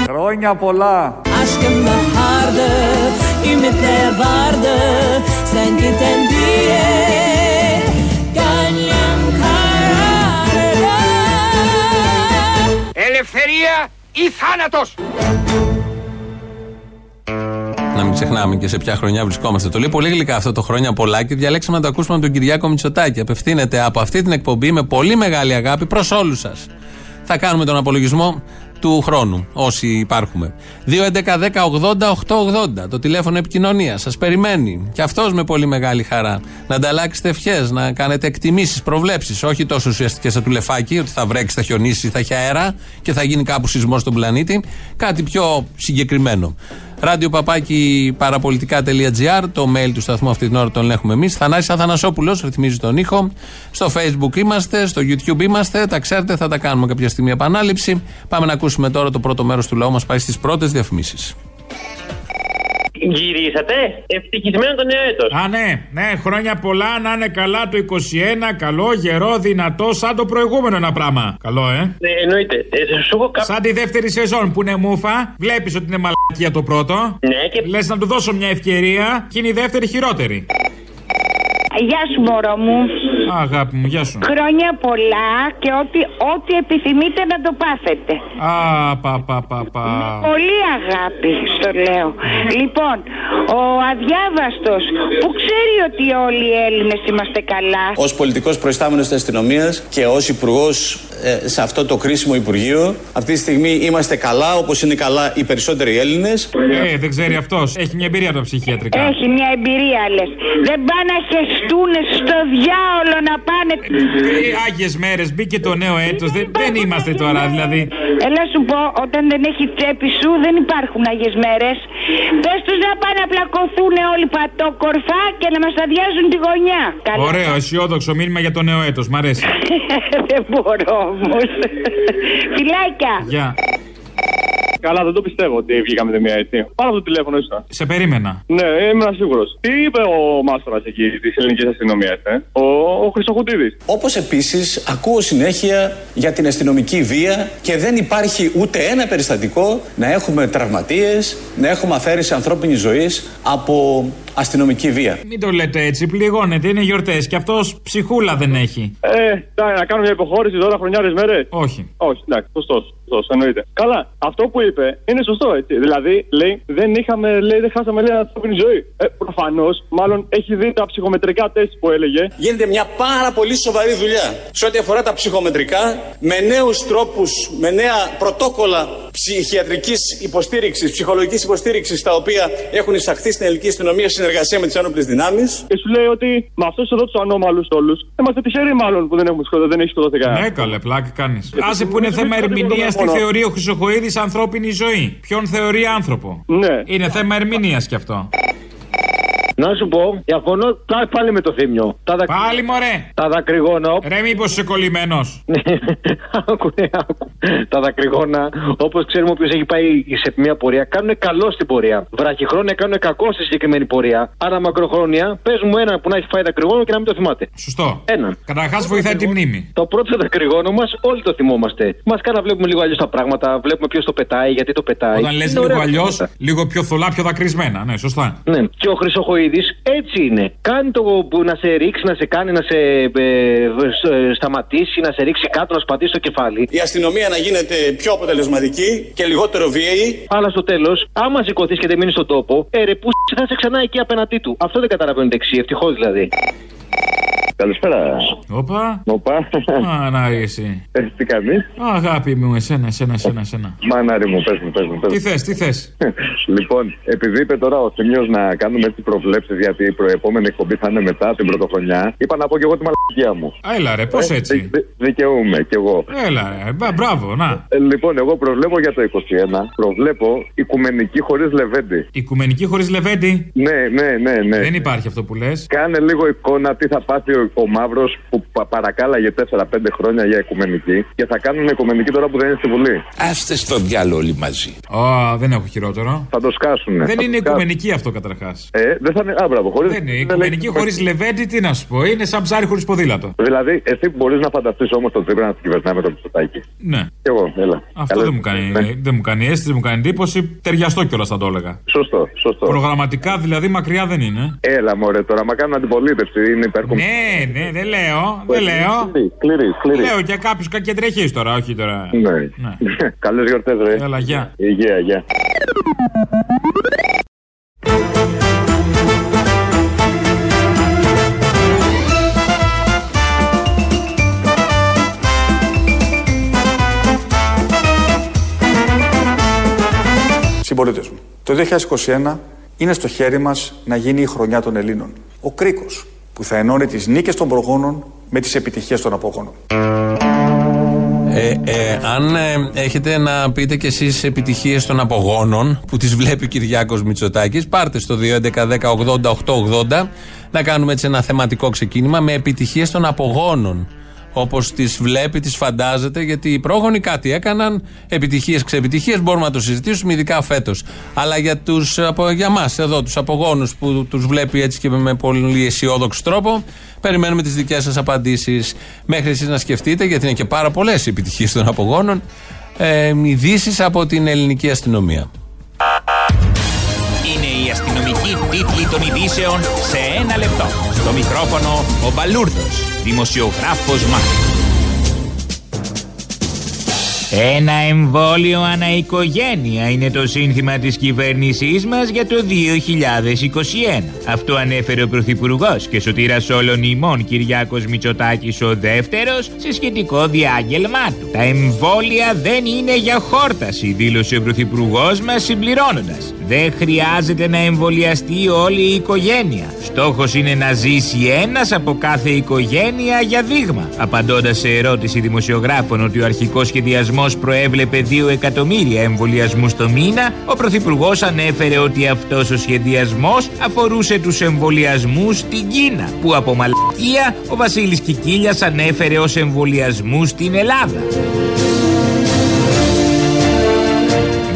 Χρόνια πολλά. Ελευθερία ή θάνατος. Να μην ξεχνάμε και σε ποια χρονιά βρισκόμαστε. Το λέει πολύ γλυκά αυτό το χρόνια πολλά και διαλέξαμε να το ακούσουμε από τον Κυριάκο Μητσοτάκη. Απευθύνεται από αυτή την εκπομπή με πολύ μεγάλη αγάπη προς όλους σας. Θα κάνουμε τον απολογισμό του χρόνου, όσοι υπάρχουμε. 2-11-10-80-8-80, το τηλέφωνο επικοινωνία. Σας περιμένει και αυτός με πολύ μεγάλη χαρά. Να ανταλλάξετε ευχές, να κάνετε εκτιμήσεις, προβλέψεις. Όχι τόσο ουσιαστικές σαν του Λεφάκη, ότι θα βρέξει, θα χιονίσει, θα έχει αέρα και θα γίνει κάπου σεισμός στον πλανήτη. Κάτι πιο συγκεκριμένο. radio@parapolitica.gr, το mail του σταθμού αυτή την ώρα τον έχουμε εμείς. Θανάσης Αθανασόπουλος ρυθμίζει τον ήχο. Στο Facebook είμαστε, στο YouTube είμαστε. Τα ξέρετε, θα τα κάνουμε κάποια στιγμή επανάληψη. Πάμε να ακούσουμε τώρα το πρώτο μέρος του λαού μας, πάει στις πρώτες διαφημίσεις. Γυρίσατε, ευτυχισμένο το νέο έτος. Α, ναι, ναι, χρόνια πολλά, να είναι καλά το 21, καλό, γερό, δυνατό, σαν το προηγούμενο ένα πράγμα. Καλό, Ναι, εννοείται. Σαν τη δεύτερη σεζόν που είναι μούφα, βλέπεις ότι είναι μαλακία το πρώτο. Ναι, και λες να του δώσω μια ευκαιρία, και είναι η δεύτερη χειρότερη. Γεια σου, μωρό μου. Α, αγάπη μου, γεια σου. Χρόνια πολλά και ό,τι επιθυμείτε να το πάθετε. Α, πα. Με πολύ αγάπη, στο λέω. Λοιπόν, ο αδιάβαστος που ξέρει ότι όλοι οι Έλληνες είμαστε καλά. Ως πολιτικός προϊστάμενος της αστυνομίας και ως υπουργός σε αυτό το κρίσιμο υπουργείο, αυτή τη στιγμή είμαστε καλά, όπως είναι καλά οι περισσότεροι Έλληνες. Δεν ξέρει αυτός. Έχει μια εμπειρία από τα ψυχιατρικά. Έχει μια εμπειρία, λες. Δεν πάνε να χεστούνε στο διάολο να πάνε. Άγιες μέρες, μπήκε το νέο έτος. Δεν είμαστε τώρα, δηλαδή. Έλα σου πω, όταν δεν έχει τσέπη σου, δεν υπάρχουν άγιες μέρες. Πες τους να πάνε να πλακωθούν όλοι πατόκορφα και να μας αδειάζουν τη γωνιά. Ωραίο, αισιόδοξο μήνυμα για το νέο έτος. Μ' αρέσει. Δεν μπορώ. Φιλάκια! Γεια! Καλά, δεν το πιστεύω ότι βγήκαμε τη μία έτσι. Πάνω από το τηλέφωνο ήσασταν. Σε περίμενα. Ναι, ήμουν σίγουρος. Τι είπε ο μάστορας εκεί της ελληνικής αστυνομίας, ο Χρυσοχοΐδης. Όπως επίσης, ακούω συνέχεια για την αστυνομική βία και δεν υπάρχει ούτε ένα περιστατικό να έχουμε τραυματίες, να έχουμε αφαίρεση ανθρώπινης ζωής από αστυνομική βία. Μην το λέτε έτσι, πληγώνεται, είναι γιορτές και αυτός ψυχούλα δεν έχει. Να κάνω μια υποχώρηση τώρα χρονιάρες μέρες. Όχι. Όχι, εντάξει, σωστός, εννοείται. Καλά, αυτό που είπε είναι σωστό, έτσι. Δηλαδή, λέει, δεν χάσαμε λέει ανθρώπινη ζωή. Προφανώς, μάλλον έχει δει τα ψυχομετρικά τεστ που έλεγε. Γίνεται μια πάρα πολύ σοβαρή δουλειά σε ό,τι αφορά τα ψυχομετρικά, με νέους τρόπους, με νέα πρωτόκολλα ψυχιατρικής υποστήριξης, ψυχολογικής υποστήριξης, τα οποία έχουν εισαχθεί στην ελληνική αστυνομία συνεργασία με τις άνοπλες δυνάμεις. Και σου λέει ότι με αυτούς εδώ τους ανώμαλους όλους είμαστε τυχεροί, μάλλον που δεν έχει σκοτωθεί κανένα. Ναι, καλέ, πλάκα κάνεις. Άσε που είναι θέμα ερμηνείας, τι θεωρεί ο Χρυσοχοΐδης ανθρώπινη ζωή. Ποιον θεωρεί άνθρωπο. Ναι. Είναι θέμα ερμηνείας κι αυτό. Να σου πω, διαφωνώ πάλι με το Θήμιο. Πάλι μωρέ! Τα δακρυγόνα. Ρε, μήπως είσαι κολλημένος. Άκου. Τα δακρυγόνα, όπως ξέρουμε, όποιος έχει πάει σε μια πορεία, κάνουν καλό στην πορεία. Βραχυχρόνια κάνουν κακό στη συγκεκριμένη πορεία. Άρα, μακροχρόνια, πες μου έναν που να έχει φάει δακρυγόνο και να μην το θυμάται. Σωστό. Έναν. Καταρχάς, βοηθάει τη μνήμη. Το πρώτο δακρυγόνο μας όλοι το θυμόμαστε. Μας κάνει να βλέπουμε λίγο αλλιώς τα πράγματα, βλέπουμε ποιος το πετάει, γιατί το πετάει. Όταν λες λίγο αλλιώς, λίγο πιο θολά, πιο δακρυσμένα. Ναι, σωστά. Ναι. Και ο Χρυσοχοΐδης. Έτσι είναι. Κάνει το που να σε ρίξει, να σε κάνει, να σε σταματήσει, να σε ρίξει κάτω, να σου πατήσει το κεφάλι. Η αστυνομία να γίνεται πιο αποτελεσματική και λιγότερο βίαιη. Αλλά στο τέλος, άμα σηκωθείς και δεν μείνεις στον τόπο, που θα είσαι ξανά εκεί απέναντί του. Αυτό δεν καταλαβαίνουν δεξί, ευτυχώς δηλαδή. Καλησπέρα. Όπα. Ανάγκηση. Τι κάνεις. Αγάπη μου, εσένα. Μανάρι μου, πες μου. Τι θες. Λοιπόν, επειδή είπε τώρα ο Θημιός να κάνουμε έτσι προβλέψεις, γιατί η προεπόμενη εκπομπή θα είναι μετά την πρωτοχρονιά, είπα να πω κι εγώ τη μαλακία μου. Έλα ρε, πώς έτσι. Δικαιούμαι κι εγώ. Έλα ρε, μπράβο, να. Λοιπόν, εγώ προβλέπω για το 21. Προβλέπω οικουμενική χωρίς λεβέντη. Οικουμενική χωρίς λεβέντη. Ναι. Δεν υπάρχει αυτό που λες. Κάνε λίγο εικόνα τι θα πάθει ο Μαύρος που παρακάλαγε 4-5 χρόνια για οικουμενική και θα κάνουν οικουμενική τώρα που δεν είναι στη Βουλή. Άστε στο διάλογο όλοι μαζί. Δεν έχω χειρότερο. Θα το σκάσουνε. Δεν είναι οικουμενική αυτό καταρχάς. Δεν θα είναι. Άμπραβο, χωρίς. Δεν είναι οικουμενική χωρίς λεβέντη, τι να σου πω. Είναι σαν ψάρι χωρίς ποδήλατο. Δηλαδή, εσύ μπορεί να φανταστείς όμως τον Τσίπρα να την κυβερνάει με τον Μητσοτάκη. Ναι. Εγώ, έλα. Αυτό δεν μου κάνει αίσθηση, δεν μου κάνει εντύπωση. Ταιριαστό κιόλας θα το έλεγα. Σωστό. Προγραμματικά δηλαδή μακριά δεν είναι. Έλα μωρέ τώρα, μα κάνουν αντιπολίτευση. Είναι υπερκομματική. Ναι, δεν λέω. Κλήρη. Λέω για κάποιους κακεντρεχείς τώρα, όχι τώρα. Ναι. Καλές γιορτές, ρε. Έλα, γεια. Γεια. συμπολίτες μου. Το 2021 είναι στο χέρι μας να γίνει η χρονιά των Ελλήνων. Ο κρίκος που θα ενώνει τις νίκες των προγόνων με τις επιτυχίες των απογόνων. Αν έχετε να πείτε κι εσείς επιτυχίες των απογόνων που τις βλέπει ο Κυριάκος Μητσοτάκης, πάρτε στο 2.11.10.80.880 να κάνουμε έτσι ένα θεματικό ξεκίνημα με επιτυχίες των απογόνων. Όπως τις βλέπει, τις φαντάζεται, γιατί οι πρόγονοι κάτι έκαναν, επιτυχίες ξεπιτυχίες, μπορούμε να το συζητήσουμε, ειδικά φέτος. Αλλά για μας εδώ, τους απογόνους που τους βλέπει έτσι και με πολύ αισιόδοξο τρόπο, περιμένουμε τις δικές σας απαντήσεις. Μέχρι εσείς να σκεφτείτε, γιατί είναι και πάρα πολλές οι επιτυχίες των απογόνων, ειδήσεις από την ελληνική αστυνομία. Είναι η αστυνομική τίτλη των ειδήσεων σε ένα λεπτό. Στο μικρόφωνο ο Μπαλούρδος, δημοσιογράφος Μάκης. Ένα εμβόλιο αναοικογένεια είναι το σύνθημα της κυβέρνησής μας για το 2021. Αυτό ανέφερε ο Πρωθυπουργός και σωτήρας όλων ημών Κυριάκος Μητσοτάκης ο δεύτερος σε σχετικό διάγγελμά του. Τα εμβόλια δεν είναι για χόρταση, δήλωσε ο Πρωθυπουργός μας συμπληρώνοντας. Δεν χρειάζεται να εμβολιαστεί όλη η οικογένεια. Στόχος είναι να ζήσει ένας από κάθε οικογένεια για δείγμα. Απαντώντας σε ερώτηση δημοσιογράφων ότι ο αρχικός σχεδιασμός προέβλεπε 2 εκατομμύρια εμβολιασμούς το μήνα, ο Πρωθυπουργός ανέφερε ότι αυτός ο σχεδιασμός αφορούσε τους εμβολιασμούς στην Κίνα, που από μαλακία ο Βασίλης Κικίλιας ανέφερε ως εμβολιασμούς στην Ελλάδα.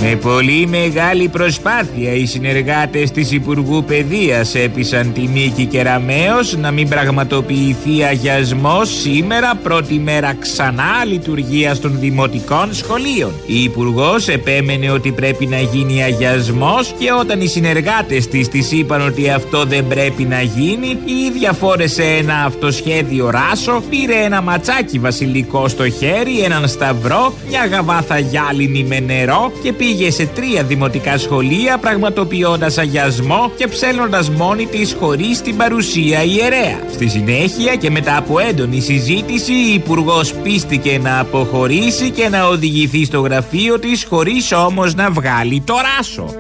Με πολύ μεγάλη προσπάθεια οι συνεργάτες της Υπουργού Παιδείας έπεισαν τη Νίκη Κεραμέως να μην πραγματοποιηθεί αγιασμός σήμερα, πρώτη μέρα ξανά λειτουργίας των δημοτικών σχολείων. Η Υπουργός επέμενε ότι πρέπει να γίνει αγιασμός και όταν οι συνεργάτες της της είπαν ότι αυτό δεν πρέπει να γίνει, η ίδια φόρεσε ένα αυτοσχέδιο ράσο, πήρε ένα ματσάκι βασιλικό στο χέρι, έναν σταυρό, μια γαβάθα γυάλινη με νερό και πήγε σε 3 δημοτικά σχολεία πραγματοποιώντας αγιασμό και ψέλνοντας μόνη της χωρίς την παρουσία ιερέα. Στη συνέχεια και μετά από έντονη συζήτηση η Υπουργός πίστηκε να αποχωρήσει και να οδηγηθεί στο γραφείο της χωρίς όμως να βγάλει το ράσο.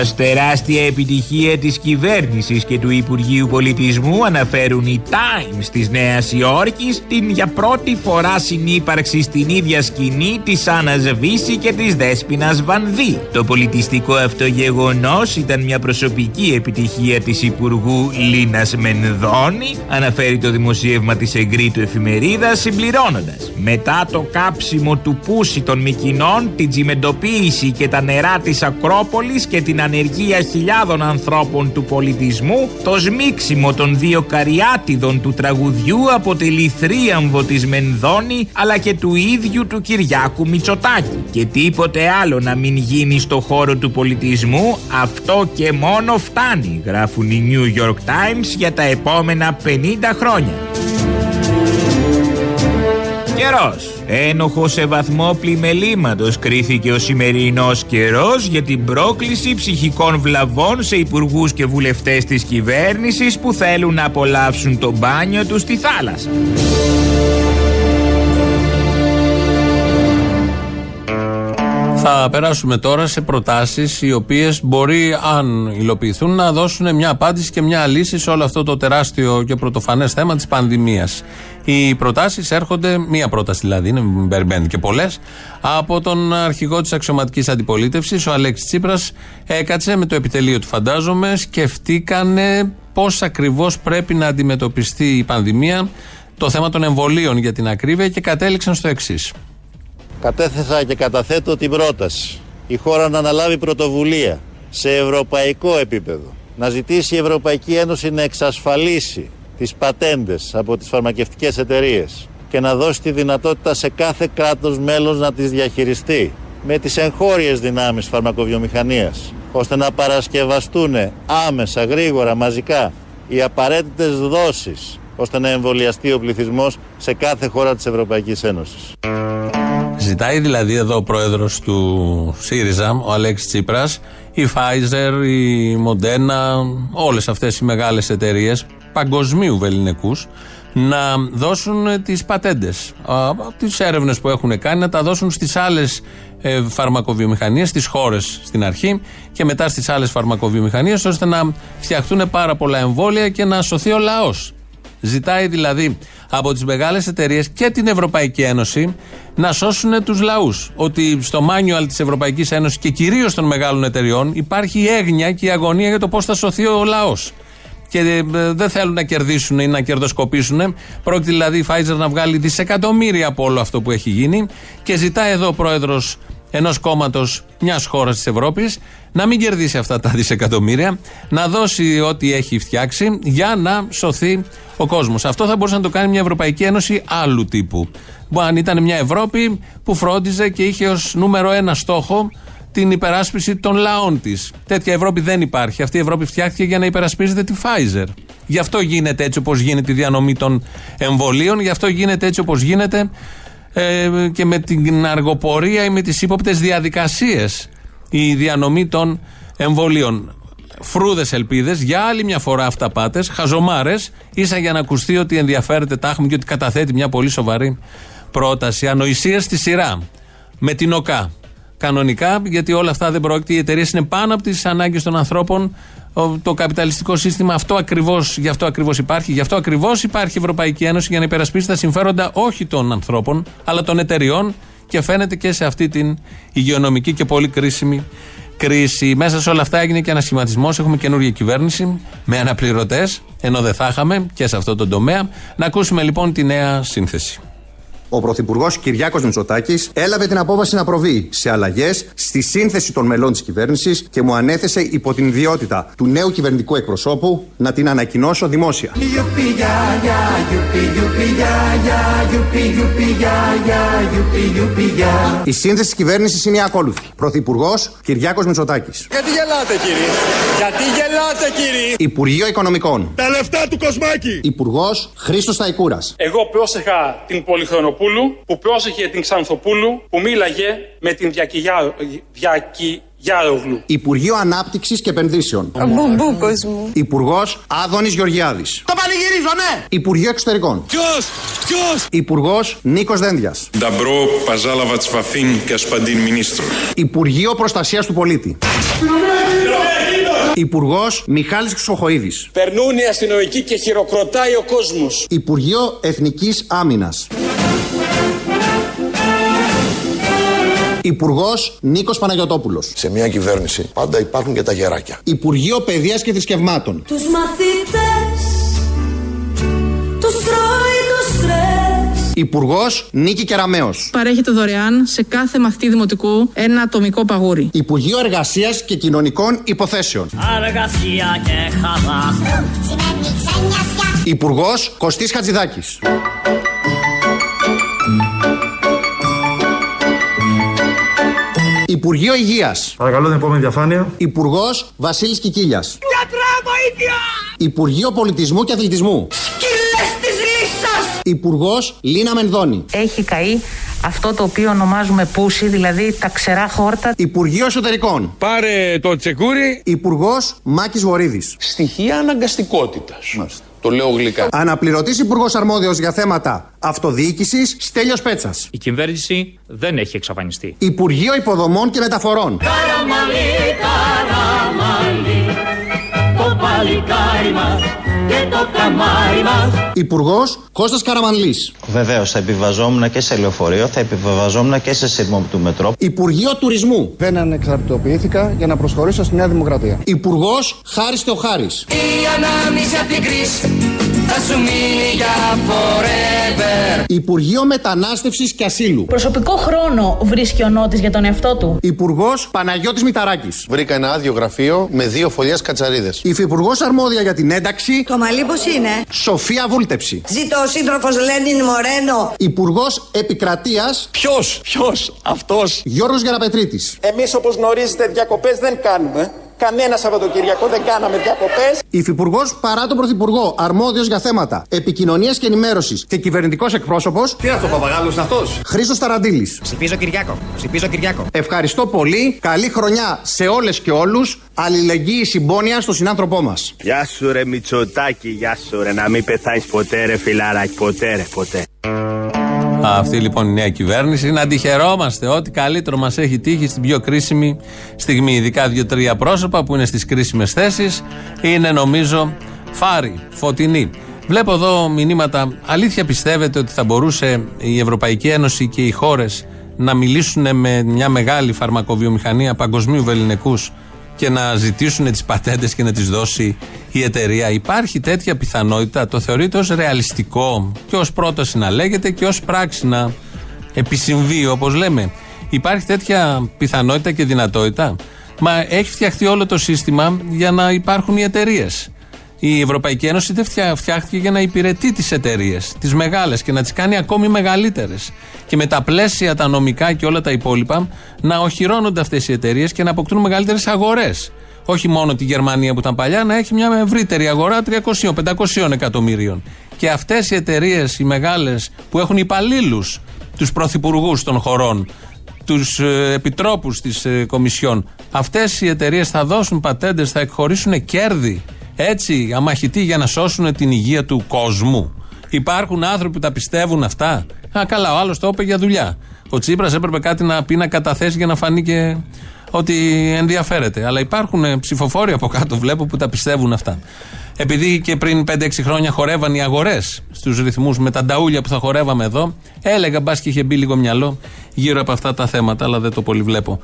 Ως τεράστια επιτυχία της κυβέρνησης και του Υπουργείου Πολιτισμού αναφέρουν οι Times της Νέας Υόρκης την για πρώτη φορά συνύπαρξη στην ίδια σκηνή της Άννας Βίσση και της Δέσποινας Βανδή. Το πολιτιστικό αυτό γεγονός ήταν μια προσωπική επιτυχία της Υπουργού Λίνας Μενδώνη, αναφέρει το δημοσίευμα της εγκρίτου εφημερίδας συμπληρώνοντας. Μετά το κάψιμο του πούσι των Μικινών, την τσιμεντοποίηση και τα νερά της Ακρόπολης και την ανεργία χιλιάδων ανθρώπων του πολιτισμού, το σμίξιμο των 2 καριάτιδων του τραγουδιού αποτελεί θρίαμβο της Μενδώνη αλλά και του ίδιου του Κυριάκου Μητσοτάκη. Και τίποτε άλλο να μην γίνει στο χώρο του πολιτισμού, αυτό και μόνο φτάνει, γράφουν οι New York Times για τα επόμενα 50 χρόνια. Καιρός. Ένοχο σε βαθμό πλημελήματος κρίθηκε ο σημερινός καιρός για την πρόκληση ψυχικών βλαβών σε υπουργούς και βουλευτές της κυβέρνησης που θέλουν να απολαύσουν το μπάνιο τους στη θάλασσα. Θα περάσουμε τώρα σε προτάσεις οι οποίες μπορεί, αν υλοποιηθούν, να δώσουν μια απάντηση και μια λύση σε όλο αυτό το τεράστιο και πρωτοφανές θέμα της πανδημίας. Οι προτάσεις έρχονται, μία πρόταση δηλαδή, είναι, μην περιμένετε και πολλές, από τον αρχηγό της αξιωματικής αντιπολίτευσης, ο Αλέξης Τσίπρας, έκατσε με το επιτελείο του φαντάζομαι, σκεφτήκανε πώς ακριβώς πρέπει να αντιμετωπιστεί η πανδημία, το θέμα των εμβολίων για την ακρίβεια και κατέληξαν στο εξής. Κατέθεσα και καταθέτω την πρόταση η χώρα να αναλάβει πρωτοβουλία σε ευρωπαϊκό επίπεδο, να ζητήσει η Ευρωπαϊκή Ένωση να εξασφαλίσει τις πατέντες από τις φαρμακευτικές εταιρείες και να δώσει τη δυνατότητα σε κάθε κράτος μέλος να τις διαχειριστεί με τις εγχώριες δυνάμεις φαρμακοβιομηχανίας, ώστε να παρασκευαστούν άμεσα, γρήγορα, μαζικά οι απαραίτητες δόσεις, ώστε να εμβολιαστεί ο πληθυσμός σε κάθε χώρα της Ευρωπαϊκής Ένωσης. Ζητάει δηλαδή εδώ ο πρόεδρος του ΣΥΡΙΖΑ, ο Αλέξης Τσίπρας, η Pfizer, η Moderna, όλες αυτές οι μεγάλες εταιρείες παγκοσμίου βεληνικούς, να δώσουν τις πατέντες, τις έρευνες που έχουν κάνει, να τα δώσουν στις άλλες φαρμακοβιομηχανίες, στις χώρες στην αρχή και μετά στις άλλες φαρμακοβιομηχανίες, ώστε να φτιαχτούν πάρα πολλά εμβόλια και να σωθεί ο λαός. Ζητάει δηλαδή από τις μεγάλες εταιρείες και την Ευρωπαϊκή Ένωση να σώσουν τους λαούς. Ότι στο μάνιουαλ της Ευρωπαϊκής Ένωσης και κυρίως των μεγάλων εταιρειών υπάρχει η έγνοια και η αγωνία για το πώς θα σωθεί ο λαός. Και δεν θέλουν να κερδίσουν ή να κερδοσκοπήσουν. Πρόκειται δηλαδή η Pfizer να βγάλει δισεκατομμύρια από όλο αυτό που έχει γίνει και ζητά εδώ ο πρόεδρος ενός κόμματος μιας χώρας της Ευρώπης να μην κερδίσει αυτά τα δισεκατομμύρια, να δώσει ό,τι έχει φτιάξει για να σωθεί ο κόσμος. Αυτό θα μπορούσε να το κάνει μια Ευρωπαϊκή Ένωση άλλου τύπου. Αν ήταν μια Ευρώπη που φρόντιζε και είχε ως νούμερο ένα στόχο την υπεράσπιση των λαών της. Τέτοια Ευρώπη δεν υπάρχει. Αυτή η Ευρώπη φτιάχτηκε για να υπερασπίζεται τη Pfizer. Γι' αυτό γίνεται έτσι όπως γίνεται η διανομή των εμβολίων, γι' αυτό γίνεται έτσι όπως γίνεται και με την αργοπορία ή με τις ύποπτες διαδικασίες η διανομή των εμβολίων. Φρούδες ελπίδες, για άλλη μια φορά αυταπάτες, χαζομάρες, ίσα για να ακουστεί ότι ενδιαφέρεται τάχμη και ότι καταθέτει μια πολύ σοβαρή πρόταση. Ανοησίες στη σειρά, με την ΟΚΑ. Κανονικά, γιατί όλα αυτά δεν πρόκειται. Οι εταιρείες είναι πάνω από τις ανάγκες των ανθρώπων. Το καπιταλιστικό σύστημα αυτό ακριβώς, γι' αυτό ακριβώς υπάρχει. Γι' αυτό ακριβώς υπάρχει η Ευρωπαϊκή Ένωση, για να υπερασπίσει τα συμφέροντα όχι των ανθρώπων, αλλά των εταιρειών. Και φαίνεται και σε αυτή την υγειονομική και πολύ κρίσιμη κρίση. Μέσα σε όλα αυτά έγινε και ένας σχηματισμός. Έχουμε καινούργια κυβέρνηση με αναπληρωτές, ενώ δεν θα είχαμε και σε αυτό τον τομέα. Να ακούσουμε λοιπόν τη νέα σύνθεση. Ο Πρωθυπουργός Κυριάκος Μητσοτάκης έλαβε την απόφαση να προβεί σε αλλαγές στη σύνθεση των μελών της κυβέρνησης και μου ανέθεσε υπό την ιδιότητα του νέου κυβερνητικού εκπροσώπου να την ανακοινώσω δημόσια. Η σύνθεση της κυβέρνησης είναι η ακόλουθη. Πρωθυπουργός Κυριάκος Μητσοτάκης. Γιατί γελάτε κύριε? Γιατί γελάτε κύριε? Υπουργείο Οικονομικών. Τα λεφτά του Κοσμάκη. Υπουργός Χρήστος Σταϊκούρας. Εγώ πρόσεχα την Πολυχρονοπούλου, που πρόσεχε την Ξανθοπούλου, που μίλαγε με την Διακυγιάρογλου. Υπουργείο Ανάπτυξης και Επενδύσεων. Μπουμπούκος μου. Υπουργός Άδωνης Γεωργιάδης. Το πανηγυρίζω, ναι! Υπουργείο Εξωτερικών. Ποιος! Υπουργός Νίκος Δένδιας. Νταμπρό Παζάλαβα Τσβαφίν και Ασπαντίν Μινίστρο. Υπουργείο Προστασίας του Πολίτη. Υπουργός Μιχάλης Χρυσοχοΐδης. Περνούν οι αστυνομικοί και χειροκροτάει ο κόσμος. Υπουργείο Εθνικής Άμυνας. Υπουργός Νίκος Παναγιωτόπουλος. Σε μια κυβέρνηση πάντα υπάρχουν και τα γεράκια. Υπουργείο Παιδείας και Θρησκευμάτων. Τους μαθητές τους τρώει το στρες. Υπουργός Νίκη Κεραμέως. Παρέχεται δωρεάν σε κάθε μαθητή δημοτικού ένα ατομικό παγούρι. Υπουργείο Εργασίας και Κοινωνικών Υποθέσεων. Αργασία και χαλά. Υπουργός Κωστής Χατζηδάκης. Υπουργείο Υγείας. Παρακαλώ την επόμενη διαφάνεια. Υπουργός Βασίλης Κικίλιας. Γιατρά, βοήθεια! Υπουργείο Πολιτισμού και Αθλητισμού. Σκύλες της λύσας! Υπουργός Λίνα Μενδώνη. Έχει καεί αυτό το οποίο ονομάζουμε πούσι, δηλαδή τα ξερά χόρτα. Υπουργείο Εσωτερικών. Πάρε το τσεκούρι. Υπουργός Μάκης Βορίδης. Στοιχεία αναγκαστικότητας. Μάλιστα. Το λέω γλυκά. Αναπληρωτής Υπουργός Αρμόδιος για θέματα αυτοδιοίκησης, Στέλιος Πέτσας. Η κυβέρνηση δεν έχει εξαφανιστεί. Υπουργείο Υποδομών και Μεταφορών. Καραμανλή, Καραμανλή, το παλικάρι μας και το καμάρι μας. Υπουργός Κώστας Καραμανλής. Βεβαίως θα επιβιβαζόμουν και σε λεωφορείο, θα επιβιβαζόμουν και σε σύρμο του μετρό. Υπουργείο Τουρισμού. Δεν ανεξαρτητοποιήθηκα για να προσχωρήσω στη Νέα Δημοκρατία. Υπουργός Χάρης Θεοχάρης. Η ανάμνηση απ' την κρίση θα σου μείνει για forever. Υπουργείο Μετανάστευσης και Ασύλου. Προσωπικό χρόνο βρίσκει ο Νότης για τον εαυτό του. Υπουργός Παναγιώτης Μηταράκης. Βρήκα ένα άδειο γραφείο με 2 φωλιές κατσαρίδες. Υφυπουργός αρμόδια για την ένταξη. Το μαλλί πως είναι? Σοφία Βούλτεψη. Ζήτω ο σύντροφος Λένιν Μορένο. Υπουργός Επικρατείας. Ποιος αυτός? Γιώργος Γεραπετρίτης. Εμείς όπως γνωρίζετε διακοπές δεν κάνουμε. Κανένα Σαββατοκυριακό δεν κάναμε διακοπές. Υφυπουργός παρά τον Πρωθυπουργό, αρμόδιος για θέματα επικοινωνίας και ενημέρωσης και κυβερνητικός εκπρόσωπος. Τι είναι αυτό, παπαγάλος είναι αυτός? Χρήστος Σταραντήλης. Ψηφίζω Κυριάκο. Ψηφίζω Κυριάκο. Ευχαριστώ πολύ. Καλή χρονιά σε όλες και όλους. Αλληλεγγύη, συμπόνια στον συνάνθρωπό μας. Γεια σου, ρε Μητσοτάκη, γεια σου, ρε. Να μην πεθάνεις ποτέ, ρε φιλαράκι, ποτέ, ρε, ποτέ. Αυτή λοιπόν η νέα κυβέρνηση. Να τυχερόμαστε ότι καλύτερο μας έχει τύχει στην πιο κρίσιμη στιγμή. Ειδικά 2-3 πρόσωπα που είναι στις κρίσιμες θέσεις είναι νομίζω φάροι, φωτεινοί. Βλέπω εδώ μηνύματα. Αλήθεια πιστεύετε ότι θα μπορούσε η Ευρωπαϊκή Ένωση και οι χώρες να μιλήσουν με μια μεγάλη φαρμακοβιομηχανία παγκοσμίου βελληνικούς και να ζητήσουν τις πατέντες και να τις δώσει η εταιρεία? Υπάρχει τέτοια πιθανότητα? Το θεωρείτε ως ρεαλιστικό και ως πρόταση να λέγεται και ως πράξη να επισυμβεί, όπως λέμε? Υπάρχει τέτοια πιθανότητα και δυνατότητα? Μα έχει φτιαχτεί όλο το σύστημα για να υπάρχουν οι εταιρείες. Η Ευρωπαϊκή Ένωση δεν φτιάχτηκε για να υπηρετεί τις εταιρείες, τις μεγάλες, και να τις κάνει ακόμη μεγαλύτερες. Και με τα πλαίσια, τα νομικά και όλα τα υπόλοιπα, να οχυρώνονται αυτές οι εταιρείες και να αποκτούν μεγαλύτερες αγορές. Όχι μόνο τη Γερμανία που ήταν παλιά, να έχει μια ευρύτερη αγορά 300-500 εκατομμυρίων. Και αυτές οι εταιρείες, οι μεγάλες, που έχουν υπαλλήλους, τους πρωθυπουργούς των χωρών, τους επιτρόπους της Κομισιόν, αυτές οι εταιρείες θα δώσουν πατέντες, θα εκχωρήσουν κέρδη. Έτσι, αμαχητοί για να σώσουν την υγεία του κόσμου. Υπάρχουν άνθρωποι που τα πιστεύουν αυτά? Α, καλά, ο άλλος το είπε για δουλειά. Ο Τσίπρας έπρεπε κάτι να πει, να καταθέσει για να φανεί και ότι ενδιαφέρεται. Αλλά υπάρχουν ψηφοφόροι από κάτω, βλέπω, που τα πιστεύουν αυτά. Επειδή και πριν 5-6 χρόνια χορεύαν οι αγορές στους ρυθμούς με τα νταούλια που θα χορεύαμε εδώ, έλεγα μπας και είχε μπει λίγο μυαλό γύρω από αυτά τα θέματα, αλλά δεν το πολύ βλέπω.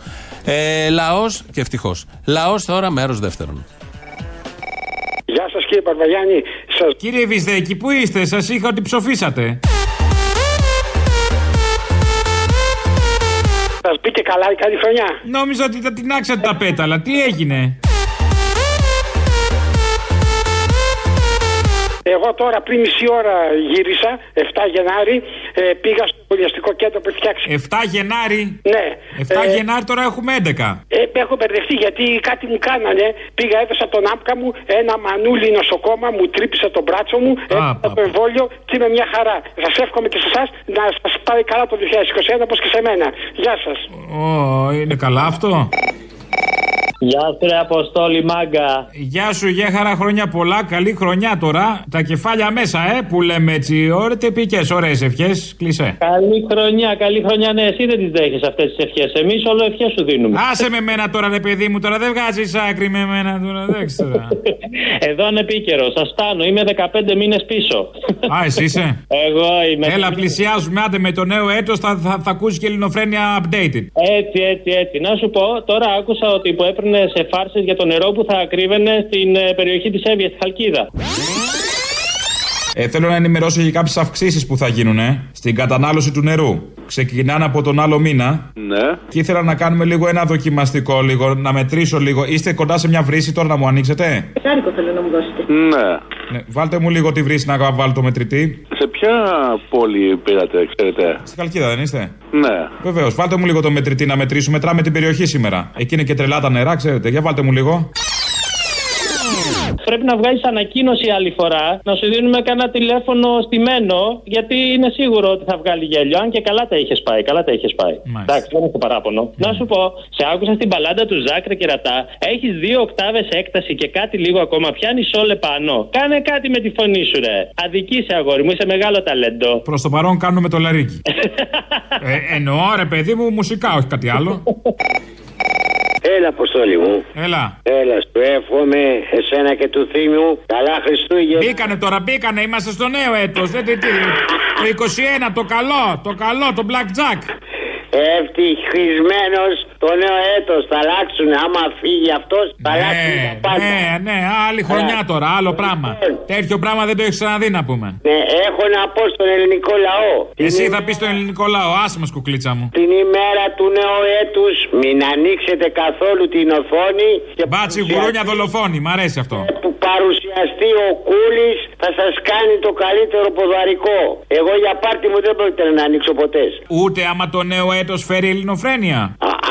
Λαός, και ευτυχώς. Λαός τώρα, μέρος δεύτερον. Γεια σας κύριε Παρβαγιάννη. Κύριε Βυσδέκη, πού είστε? Σας είχα ότι ψοφίσατε. Σας μπήκε καλά η καλή χρονιά? Νόμιζα ότι τα τεινάξατε τα πέταλα. Τι έγινε? Εγώ τώρα πριν μισή ώρα γύρισα, 7 Γενάρη, πήγα στο σχολιαστικό κέντρο που φτιάξει. 7 Γενάρη? Ναι. 7 Γενάρη τώρα έχουμε 11. Έχω μπερδευτεί γιατί κάτι μου κάνανε. Πήγα, έδωσα τον άπκα μου, ένα μανούλι νοσοκόμα, μου τρύπησε τον μπράτσο μου, έδωσα το εμβόλιο και είμαι μια χαρά. Σας εύχομαι και σε εσάς να σας πάει καλά το 2021 όπως και σε μένα. Γεια σας. Είναι καλά αυτό? Γεια σου ρε Αποστόλη μάγκα. Γεια σου, γεια χαρά, χρόνια πολλά, καλή χρονιά τώρα. Τα κεφάλια μέσα που λέμε έτσι, ωραίες τυπικές, ωραίες ευχές, κλεισέ. Καλή χρονιά, καλή χρονιά, ναι, εσύ δεν τις δέχεσαι αυτές τις ευχές, εμείς όλο ευχές σου δίνουμε. Άσε με μένα τώρα ρε παιδί μου, τώρα δεν βγάζεις άκρη με μένα τώρα, δέξτε τώρα. Εδώ ανεπίκαιρος, σας φτάνω, είμαι 15 μήνες πίσω. Α, εσύ είσαι? Εγώ είμαι. Έλα πλησιάζουμε, άντε με το νέο έτος θα ακούσεις και Ελληνοφρένια updated. Έτσι, να σου πω, τώρα άκουσα ότι που έπρεπε σε φάρσες για το νερό που θα κρύβαινε στην περιοχή της Εύβοιας, στη Χαλκίδα. Θέλω να ενημερώσω για κάποιες αυξήσεις που θα γίνουν στην κατανάλωση του νερού. Ξεκινάνε από τον άλλο μήνα. Ναι. Και ήθελα να κάνουμε λίγο ένα δοκιμαστικό, λίγο να μετρήσω λίγο. Είστε κοντά σε μια βρύση τώρα, να μου ανοίξετε? Πεκάρικο θέλω να μου δώσετε. Ναι. Βάλτε μου λίγο τη βρύση να βάλω το μετρητή. Σε ποια πόλη πήρατε, ξέρετε? Στη Χαλκίδα δεν είστε? Ναι. Βεβαίως, βάλτε μου λίγο το μετρητή να μετρήσουμε. Μετράμε την περιοχή σήμερα. Εκεί είναι και τρελά τα νερά, ξέρετε. Για βάλτε μου λίγο. Πρέπει να βγάλεις ανακοίνωση άλλη φορά, να σου δίνουμε κανένα τηλέφωνο στημένο, γιατί είναι σίγουρο ότι θα βγάλει γέλιο. Αν και καλά τα είχες πάει, Εντάξει, δεν έχω παράπονο. Να σου πω, σε άκουσα στην παλάντα του Ζάκρε Κερατά, έχεις 2 οκτάβες έκταση και κάτι λίγο ακόμα, πιάνεις όλε πάνω. Κάνε κάτι με τη φωνή σου, ρε. Αδικήσε, αγόρι μου, είσαι μεγάλο ταλέντο. Προς το παρόν κάνουμε το λαρίκι. Εννοώ, ρε παιδί μου, μουσικά, όχι κάτι άλλο. Έλα, Αποστόλη μου. Έλα, σου εύχομαι, εσένα και του Θήμιου, καλά Χριστούγεννα. Μπήκανε τώρα, είμαστε στο νέο έτος. Το 21, το καλό, το blackjack. Ευτυχισμένος το νέο έτος, θα αλλάξουν. Άμα φύγει αυτός, θα αλλάξουν τα πάντα. Ναι, άλλη χρονιά τώρα, άλλο πράγμα. Τέτοιο πράγμα δεν το έχεις ξαναδεί, να πούμε. Ναι, έχω να πω στον ελληνικό λαό. Εσύ θα πεις στον ελληνικό λαό, άσε μας, κουκλίτσα μου. Την ημέρα του νέου έτους, μην ανοίξετε καθόλου την οθόνη. Μπάτσι γουρούνια δολοφόνη, μ' αρέσει αυτό. Που παρουσιαστεί ο Κούλης, θα σας κάνει το καλύτερο ποδαρικό. Εγώ για πάρτι μου δεν πρόκειται να ανοίξω ποτέ. Ούτε άμα το νέο έτος φέρει ελληνοφρένεια.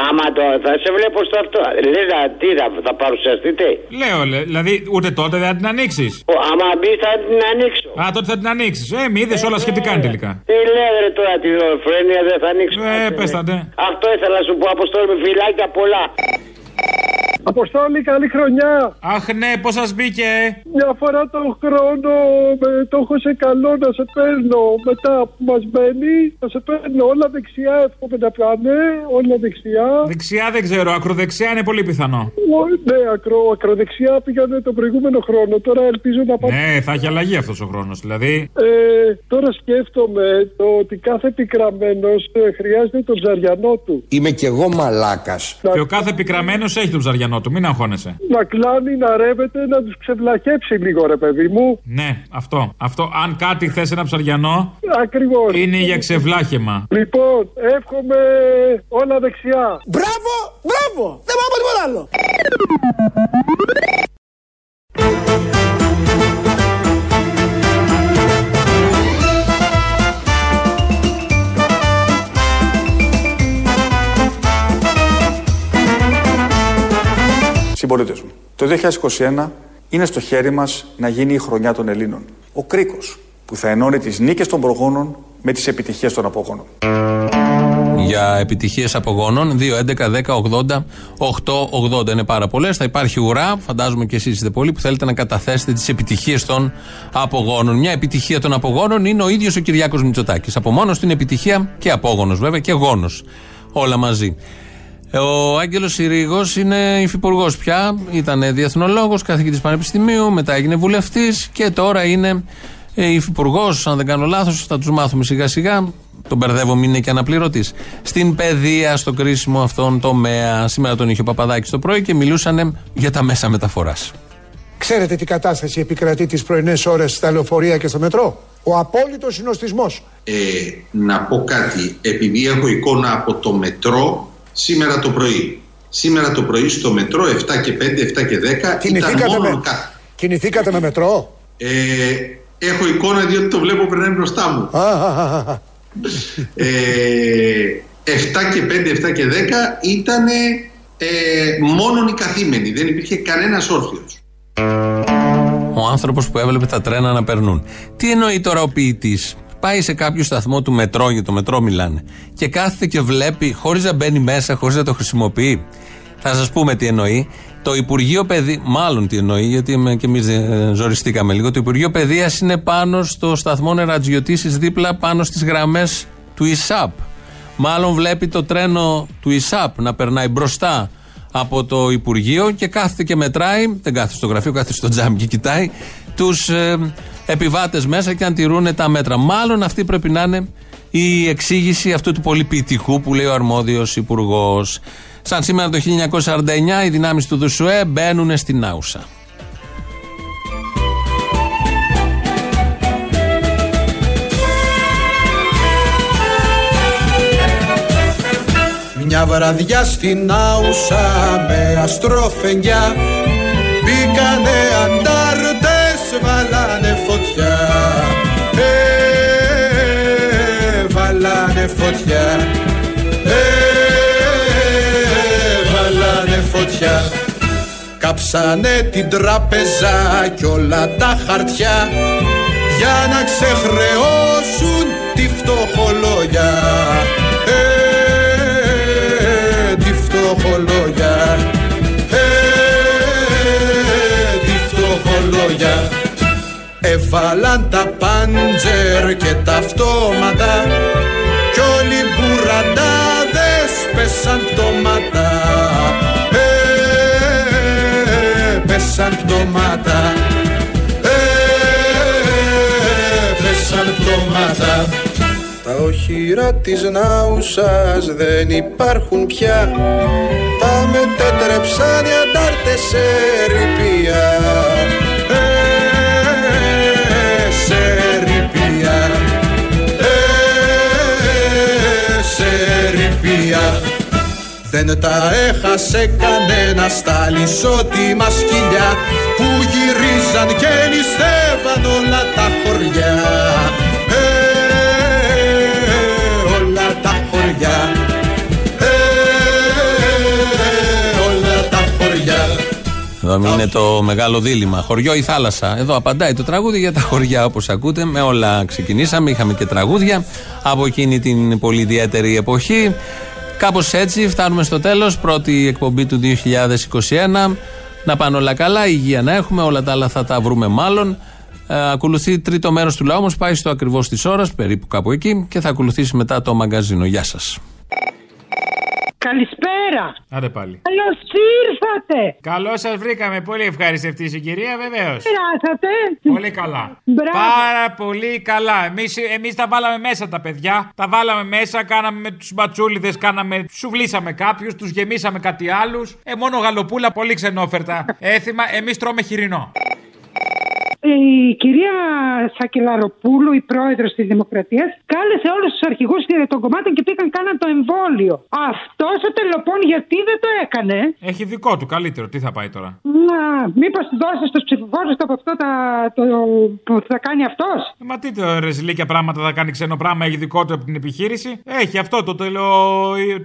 Άμα το θα σε βλέπω στο αυτό. Λέγα τι θα παρουσιαστείτε. Λέω, δηλαδή ούτε τότε δεν θα την ανοίξει. Άμα μπει θα την ανοίξω. Α, τότε θα την ανοίξει. Μη είδε όλα σχετικά τελικά. Τι λέω ρε τώρα τη δολοφρένεια δεν θα ανοίξω. Πέστατε. Αυτό ήθελα να σου πω, Αποστόλη, με φυλάκια πολλά. Αποστόλη, καλή χρονιά! Αχ, ναι, πώς σας μπήκε! Μια φορά τον χρόνο το έχω σε καλό να σε παίρνω. Μετά που μας μπαίνει, να σε παίρνω όλα δεξιά. Εύχομαι να πιάνε, όλα δεξιά. Δεξιά δεν ξέρω, ακροδεξιά είναι πολύ πιθανό. Ναι, ακροδεξιά πήγανε τον προηγούμενο χρόνο. Τώρα ελπίζω να πάμε. Ναι, θα έχει αλλαγή αυτός ο χρόνος, δηλαδή. Τώρα σκέφτομαι το ότι κάθε πικραμένος χρειάζεται τον ψαριανό του. Είμαι κι εγώ μαλάκας. Και ο κάθε πικραμένος έχει τον ψαριανό του, μην αγχώνεσαι. Να κλάνει, να ρεύεται, να τους ξεβλαχέψει λίγο ρε παιδί μου. Ναι, αυτό. Αν κάτι θες ένα ψαριανό, ακριβώς. Είναι για ξεβλάχεμα. Λοιπόν, εύχομαι όλα δεξιά. Μπράβο, μπράβο. Δεν πάω από τίποτα άλλο. Συμπολίτες μου, το 2021 είναι στο χέρι μας να γίνει η χρονιά των Ελλήνων. Ο κρίκος που θα ενώνει τις νίκες των προγόνων με τις επιτυχίες των απογόνων. Για επιτυχίες απογόνων, 2, 11, 10, 80, 8, 80 είναι πάρα πολλές. Θα υπάρχει ουρά, φαντάζομαι και εσείς είστε πολλοί που θέλετε να καταθέσετε τις επιτυχίες των απογόνων. Μια επιτυχία των απογόνων είναι ο ίδιος ο Κυριάκος Μητσοτάκης. Από μόνος την επιτυχία και απόγονος βέβαια και γόνος. Όλα μαζί. Ο Άγγελος Συρίγος είναι υφυπουργός πια, ήταν διεθνολόγος, καθηγητής πανεπιστημίου, μετά έγινε βουλευτής και τώρα είναι υφυπουργός, αν δεν κάνω λάθος, θα τους μάθουμε σιγά σιγά, τον μπερδεύομαι, είναι και αναπληρωτής. Στην παιδεία, στο κρίσιμο αυτόν τομέα, σήμερα τον είχε ο Παπαδάκης το πρωί και μιλούσαν για τα μέσα μεταφοράς. Ξέρετε τι κατάσταση επικρατεί τις πρωινές ώρες στα λεωφορεία και στο μετρό? Ο απόλυτος συνοστισμός. Να πω κάτι, επειδή έχω εικόνα από το μετρό. Σήμερα το πρωί στο μετρό 7 και 5, 7 και 10. Κινηθήκατε με μετρό? Έχω εικόνα διότι το βλέπω περνάει μπροστά μου. 7 και 5, 7 και 10 ήταν μόνον οι καθήμενοι. Δεν υπήρχε κανένας όρθιος. Ο άνθρωπος που έβλεπε τα τρένα να περνούν. Τι εννοεί τώρα ο ποιητής? Πάει σε κάποιο σταθμό του μετρό, για το μετρό μιλάνε, και κάθεται και βλέπει χωρίς να μπαίνει μέσα, χωρίς να το χρησιμοποιεί. Θα σας πούμε τι εννοεί. Το Υπουργείο Παιδείας, μάλλον τι εννοεί, γιατί και εμείς ζοριστήκαμε λίγο. Το Υπουργείο Παιδείας είναι πάνω στο σταθμό Νερατζιωτήσης, δίπλα πάνω στις γραμμές του ΙΣΑΠ. Μάλλον βλέπει το τρένο του ΙΣΑΠ να περνάει μπροστά από το Υπουργείο και κάθεται και μετράει. Δεν κάθεται στο γραφείο, κάθεται στο τζάμι και κοιτάει τους επιβάτες μέσα και αν τηρούν τα μέτρα. Μάλλον αυτή πρέπει να είναι η εξήγηση αυτού του πολυποιητικού που λέει ο αρμόδιος υπουργός. Σαν σήμερα το 1949 οι δυνάμεις του Δουσουέ μπαίνουν στην Άουσα. Μια βραδιά στην Άουσα με αστροφενιά μπήκανε αντάρτες, βάλανε φωτιά, βάλανε φωτιά, βάλανε φωτιά. Κάψανε την τραπεζά κι όλα τα χαρτιά για να ξεχρεώσουν τη φτωχολόγια, τη φτωχολόγια, τη φτωχολόγια. Έβαλαν τα πάντζερ και τα αυτόματα κι όλοι οι μπουραντάδες πέσαν πτώματα, πέσαν πτώματα, πέσαν πτώματα. Τα οχυρά της Νάουσας δεν υπάρχουν πια, τα μετέτρεψαν οι αντάρτες σε ρηπία, δεν τα έχασε κανένα στα λυσότιμα σκυλιά που γυρίζαν και νηστεύαν όλα τα χωριά, όλα τα χωριά, συγγνώμη, είναι το μεγάλο δίλημμα. Χωριό ή θάλασσα. Εδώ απαντάει το τραγούδι για τα χωριά, όπως ακούτε. Με όλα ξεκινήσαμε, είχαμε και τραγούδια από εκείνη την πολύ ιδιαίτερη εποχή. Κάπως έτσι φτάνουμε στο τέλος. Πρώτη εκπομπή του 2021. Να πάνε όλα καλά, υγεία να έχουμε, όλα τα άλλα θα τα βρούμε μάλλον. Ακολουθεί τρίτο μέρος του λαού μας, πάει στο ακριβώς της ώρας, περίπου κάπου εκεί, και θα ακολουθήσει μετά το μαγκαζίνο. Γεια σας. Καλησπέρα! Άντε πάλι. Καλώς ήρθατε! Καλώς σας βρήκαμε, πολύ ευχαριστευτής η κυρία, βεβαίως. Περάσατε. Πολύ καλά. Μπράβο. Πάρα πολύ καλά. Εμείς τα βάλαμε μέσα τα παιδιά, τα βάλαμε μέσα, κάναμε με τους μπατσούλιδες, σουβλήσαμε κάποιους, τους γεμίσαμε κάτι άλλους. Μόνο γαλοπούλα, πολύ ξενόφερτα. Έθιμα, εμείς τρώμε χοιρινό. Η κυρία Σακελαροπούλου, η πρόεδρος της Δημοκρατίας, κάλεσε όλους τους αρχηγούς των κομμάτων και πήγαν κάναν το εμβόλιο. Αυτός ο τελοπών γιατί δεν το έκανε. Έχει δικό του καλύτερο, τι θα πάει τώρα. Να, μήπως δώσει στους ψηφοφόρους από αυτό που θα κάνει αυτός. Μα τι ρεζιλίκια πράγματα θα κάνει ξένο πράγμα, έχει δικό του από την επιχείρηση. Έχει αυτό το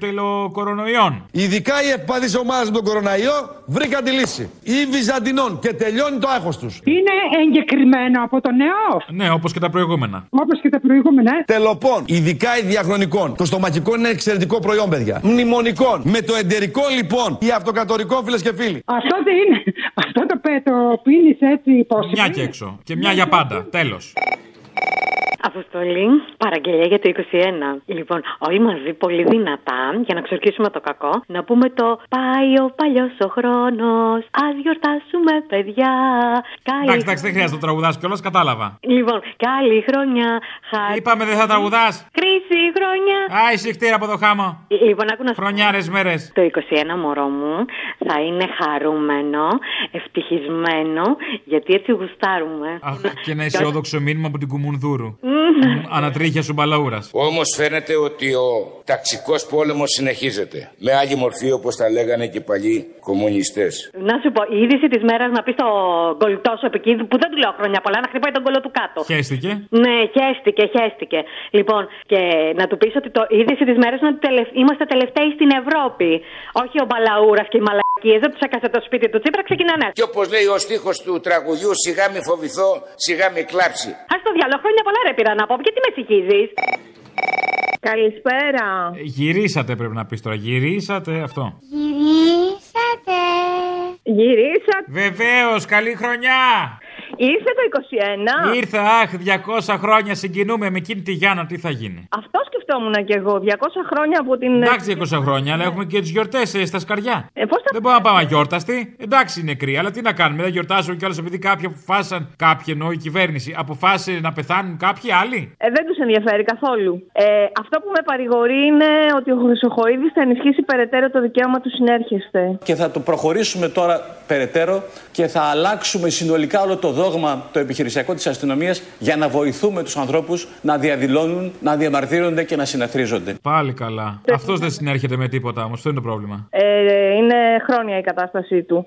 τελοκορονοϊόν. Ειδικά οι ευπαθείς ομάδες με τον κοροναϊό βρήκαν τη λύση. Ή Βυζαντινών και τελειώνει το άγχος τους. Είναι εγκεκριμένο από το νεό. Ναι, όπως και τα προηγούμενα. Όπως και τα προηγούμενα. Τελοπών, ειδικά οι διαχρονικών. Το στομακικό είναι εξαιρετικό προϊόν, παιδιά. Μνημονικών. Με το εντερικό, λοιπόν, ή αυτοκατορικό, φίλες και φίλοι. Αυτό δεν είναι. Αυτό το πίνεις έτσι πόσο. Μια και έξω. Και μια για πάντα. Τέλος. Αποστολή, παραγγελία για το 21. Λοιπόν, όλοι μαζί πολύ δυνατά, για να ξορκίσουμε το κακό, να πούμε το «Πάει ο παλιός ο χρόνος, ας γιορτάσουμε παιδιά». Εντάξει, δεν χρειάζεται να τραγουδάς κιόλας, κατάλαβα. Λοιπόν, καλή χρονιά. Είπαμε δεν θα τραγουδάς. Χρήση χρονιά. Α, ησυχτήρα από το χάμο. Λοιπόν, άκουνα. Χρονιάρες μέρες. Το 21, μωρό μου, θα είναι χαρούμενο, ευτυχισμένο, γιατί έτσι γουστάρουμε. Αχ, και ένα αισιόδοξο μήνυμα από την Κουμουνδούρου. Ανατρίχια σου μπαλαούρας. Όμως φαίνεται ότι ο ταξικός πόλεμος συνεχίζεται. Με άλλη μορφή, όπως τα λέγανε και παλιοί κομμουνιστές. Να σου πω, η είδηση της μέρας να πει στον κολλητό σου επικίνδυνο, που δεν του λέω χρόνια πολλά, να χτυπάει τον κολλό του κάτω. Χαίστηκε. Ναι, χαίστηκε. Λοιπόν, και να του πεις ότι η είδηση της μέρας είναι ότι είμαστε τελευταίοι στην Ευρώπη. Όχι ο μπαλαούρας και η μαλακή. Και εδώ του έκασε το σπίτι του Τσίπρα, ξεκινάνε. Και όπως λέει ο στίχος του τραγουδιού, σιγά μη φοβηθώ, σιγά μη κλάψει. Α το διάλογο, χρόνια πολλά ρε πήρα να πω, γιατί με συγχύζεις. Καλησπέρα. Γυρίσατε, πρέπει να πεις τώρα, γυρίσατε αυτό. Γυρίσατε. Γυρίσατε. Βεβαίως, καλή χρονιά. Ήρθε το 21. Ήρθα, αχ, 200 χρόνια συγκινούμε με εκείνη τη Γιάννα, τι θα γίνει. Αυτό σκεφτόμουν και εγώ, 200 χρόνια από την. Εντάξει, 20 χρόνια, αλλά έχουμε και τις γιορτές στα σκαριά. Δεν μπορούμε να πάμε αγιόρταστοι. Εντάξει, είναι νεκροί, αλλά τι να κάνουμε, δεν γιορτάζουν κιόλας επειδή κάποιοι αποφάσισαν. Κάποιοι εννοώ η κυβέρνηση, αποφάσισε να πεθάνουν κάποιοι άλλοι. Δεν τους ενδιαφέρει καθόλου. Αυτό που με παρηγορεί είναι ότι ο Χρυσοχοΐδης θα ενισχύσει περαιτέρω το δικαίωμα του συνέρχεστε. Και θα το προχωρήσουμε τώρα περαιτέρω και θα αλλάξουμε συνολικά όλο το δόγμα το επιχειρησιακό της αστυνομίας για να βοηθούμε τους ανθρώπους να διαδηλώνουν, να διαμαρτύρονται και να συναθρίζονται. Πάλι καλά. Αυτός δεν συνέρχεται με τίποτα όμως, αυτό είναι το πρόβλημα. Είναι χρόνια η κατάστασή του.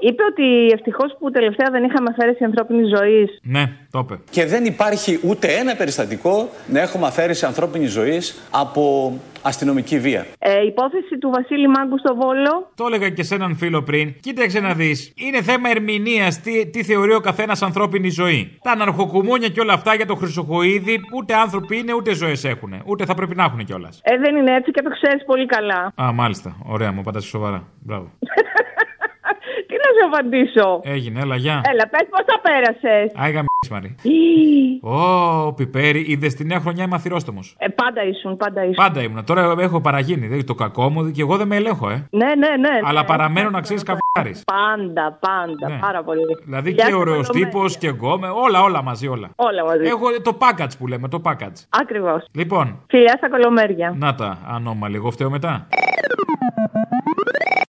Είπε ότι ευτυχώς που τελευταία δεν είχαμε αφαίρεση ανθρώπινης ζωής. Ναι, το είπε. Και δεν υπάρχει ούτε ένα περιστατικό να έχουμε αφαίρεση ανθρώπινης ζωής από αστυνομική βία. Υπόθεση του Βασίλη Μάγκου στο Βόλο. Το έλεγα και σε έναν φίλο πριν. Κοίταξε να δεις. Είναι θέμα ερμηνείας τι θεωρεί ο καθένας ανθρώπινη ζωή. Τα αναρχοκουμούνια και όλα αυτά για τον Χρυσοχοΐδη, ούτε άνθρωποι είναι, ούτε ζωές έχουν. Ούτε θα πρέπει να έχουν κιόλας. Δεν είναι έτσι και το ξέρεις πολύ καλά. Α, μάλιστα. Ωραία, μου απαντάς σοβαρά. Μπράβο. Τι να σε απαντήσω. Έγινε, έλα, γεια. Έλα, πες πώς τα πέρασες. Άγαμε. Ω, πιπέρι, είδες τη νέα χρονιά είμαι αθυρόστομος. Πάντα ήσουν. Πάντα ήμουν. Τώρα έχω παραγίνει. Δηλαδή, το κακό μου και εγώ δεν με ελέγχω, Ναι. Αλλά παραμένω να ξέρεις καβγάρης. Πάντα. Ναι. Πάρα πολύ. Δηλαδή και ωραίος τύπος και εγώ με όλα μαζί. Όλα μαζί. Έχω το package που λέμε, το package. Ακριβώς. Λοιπόν. Φιλιά στα κολομέρια. Να τα, ανώμαλη. Εγώ φταίω μετά.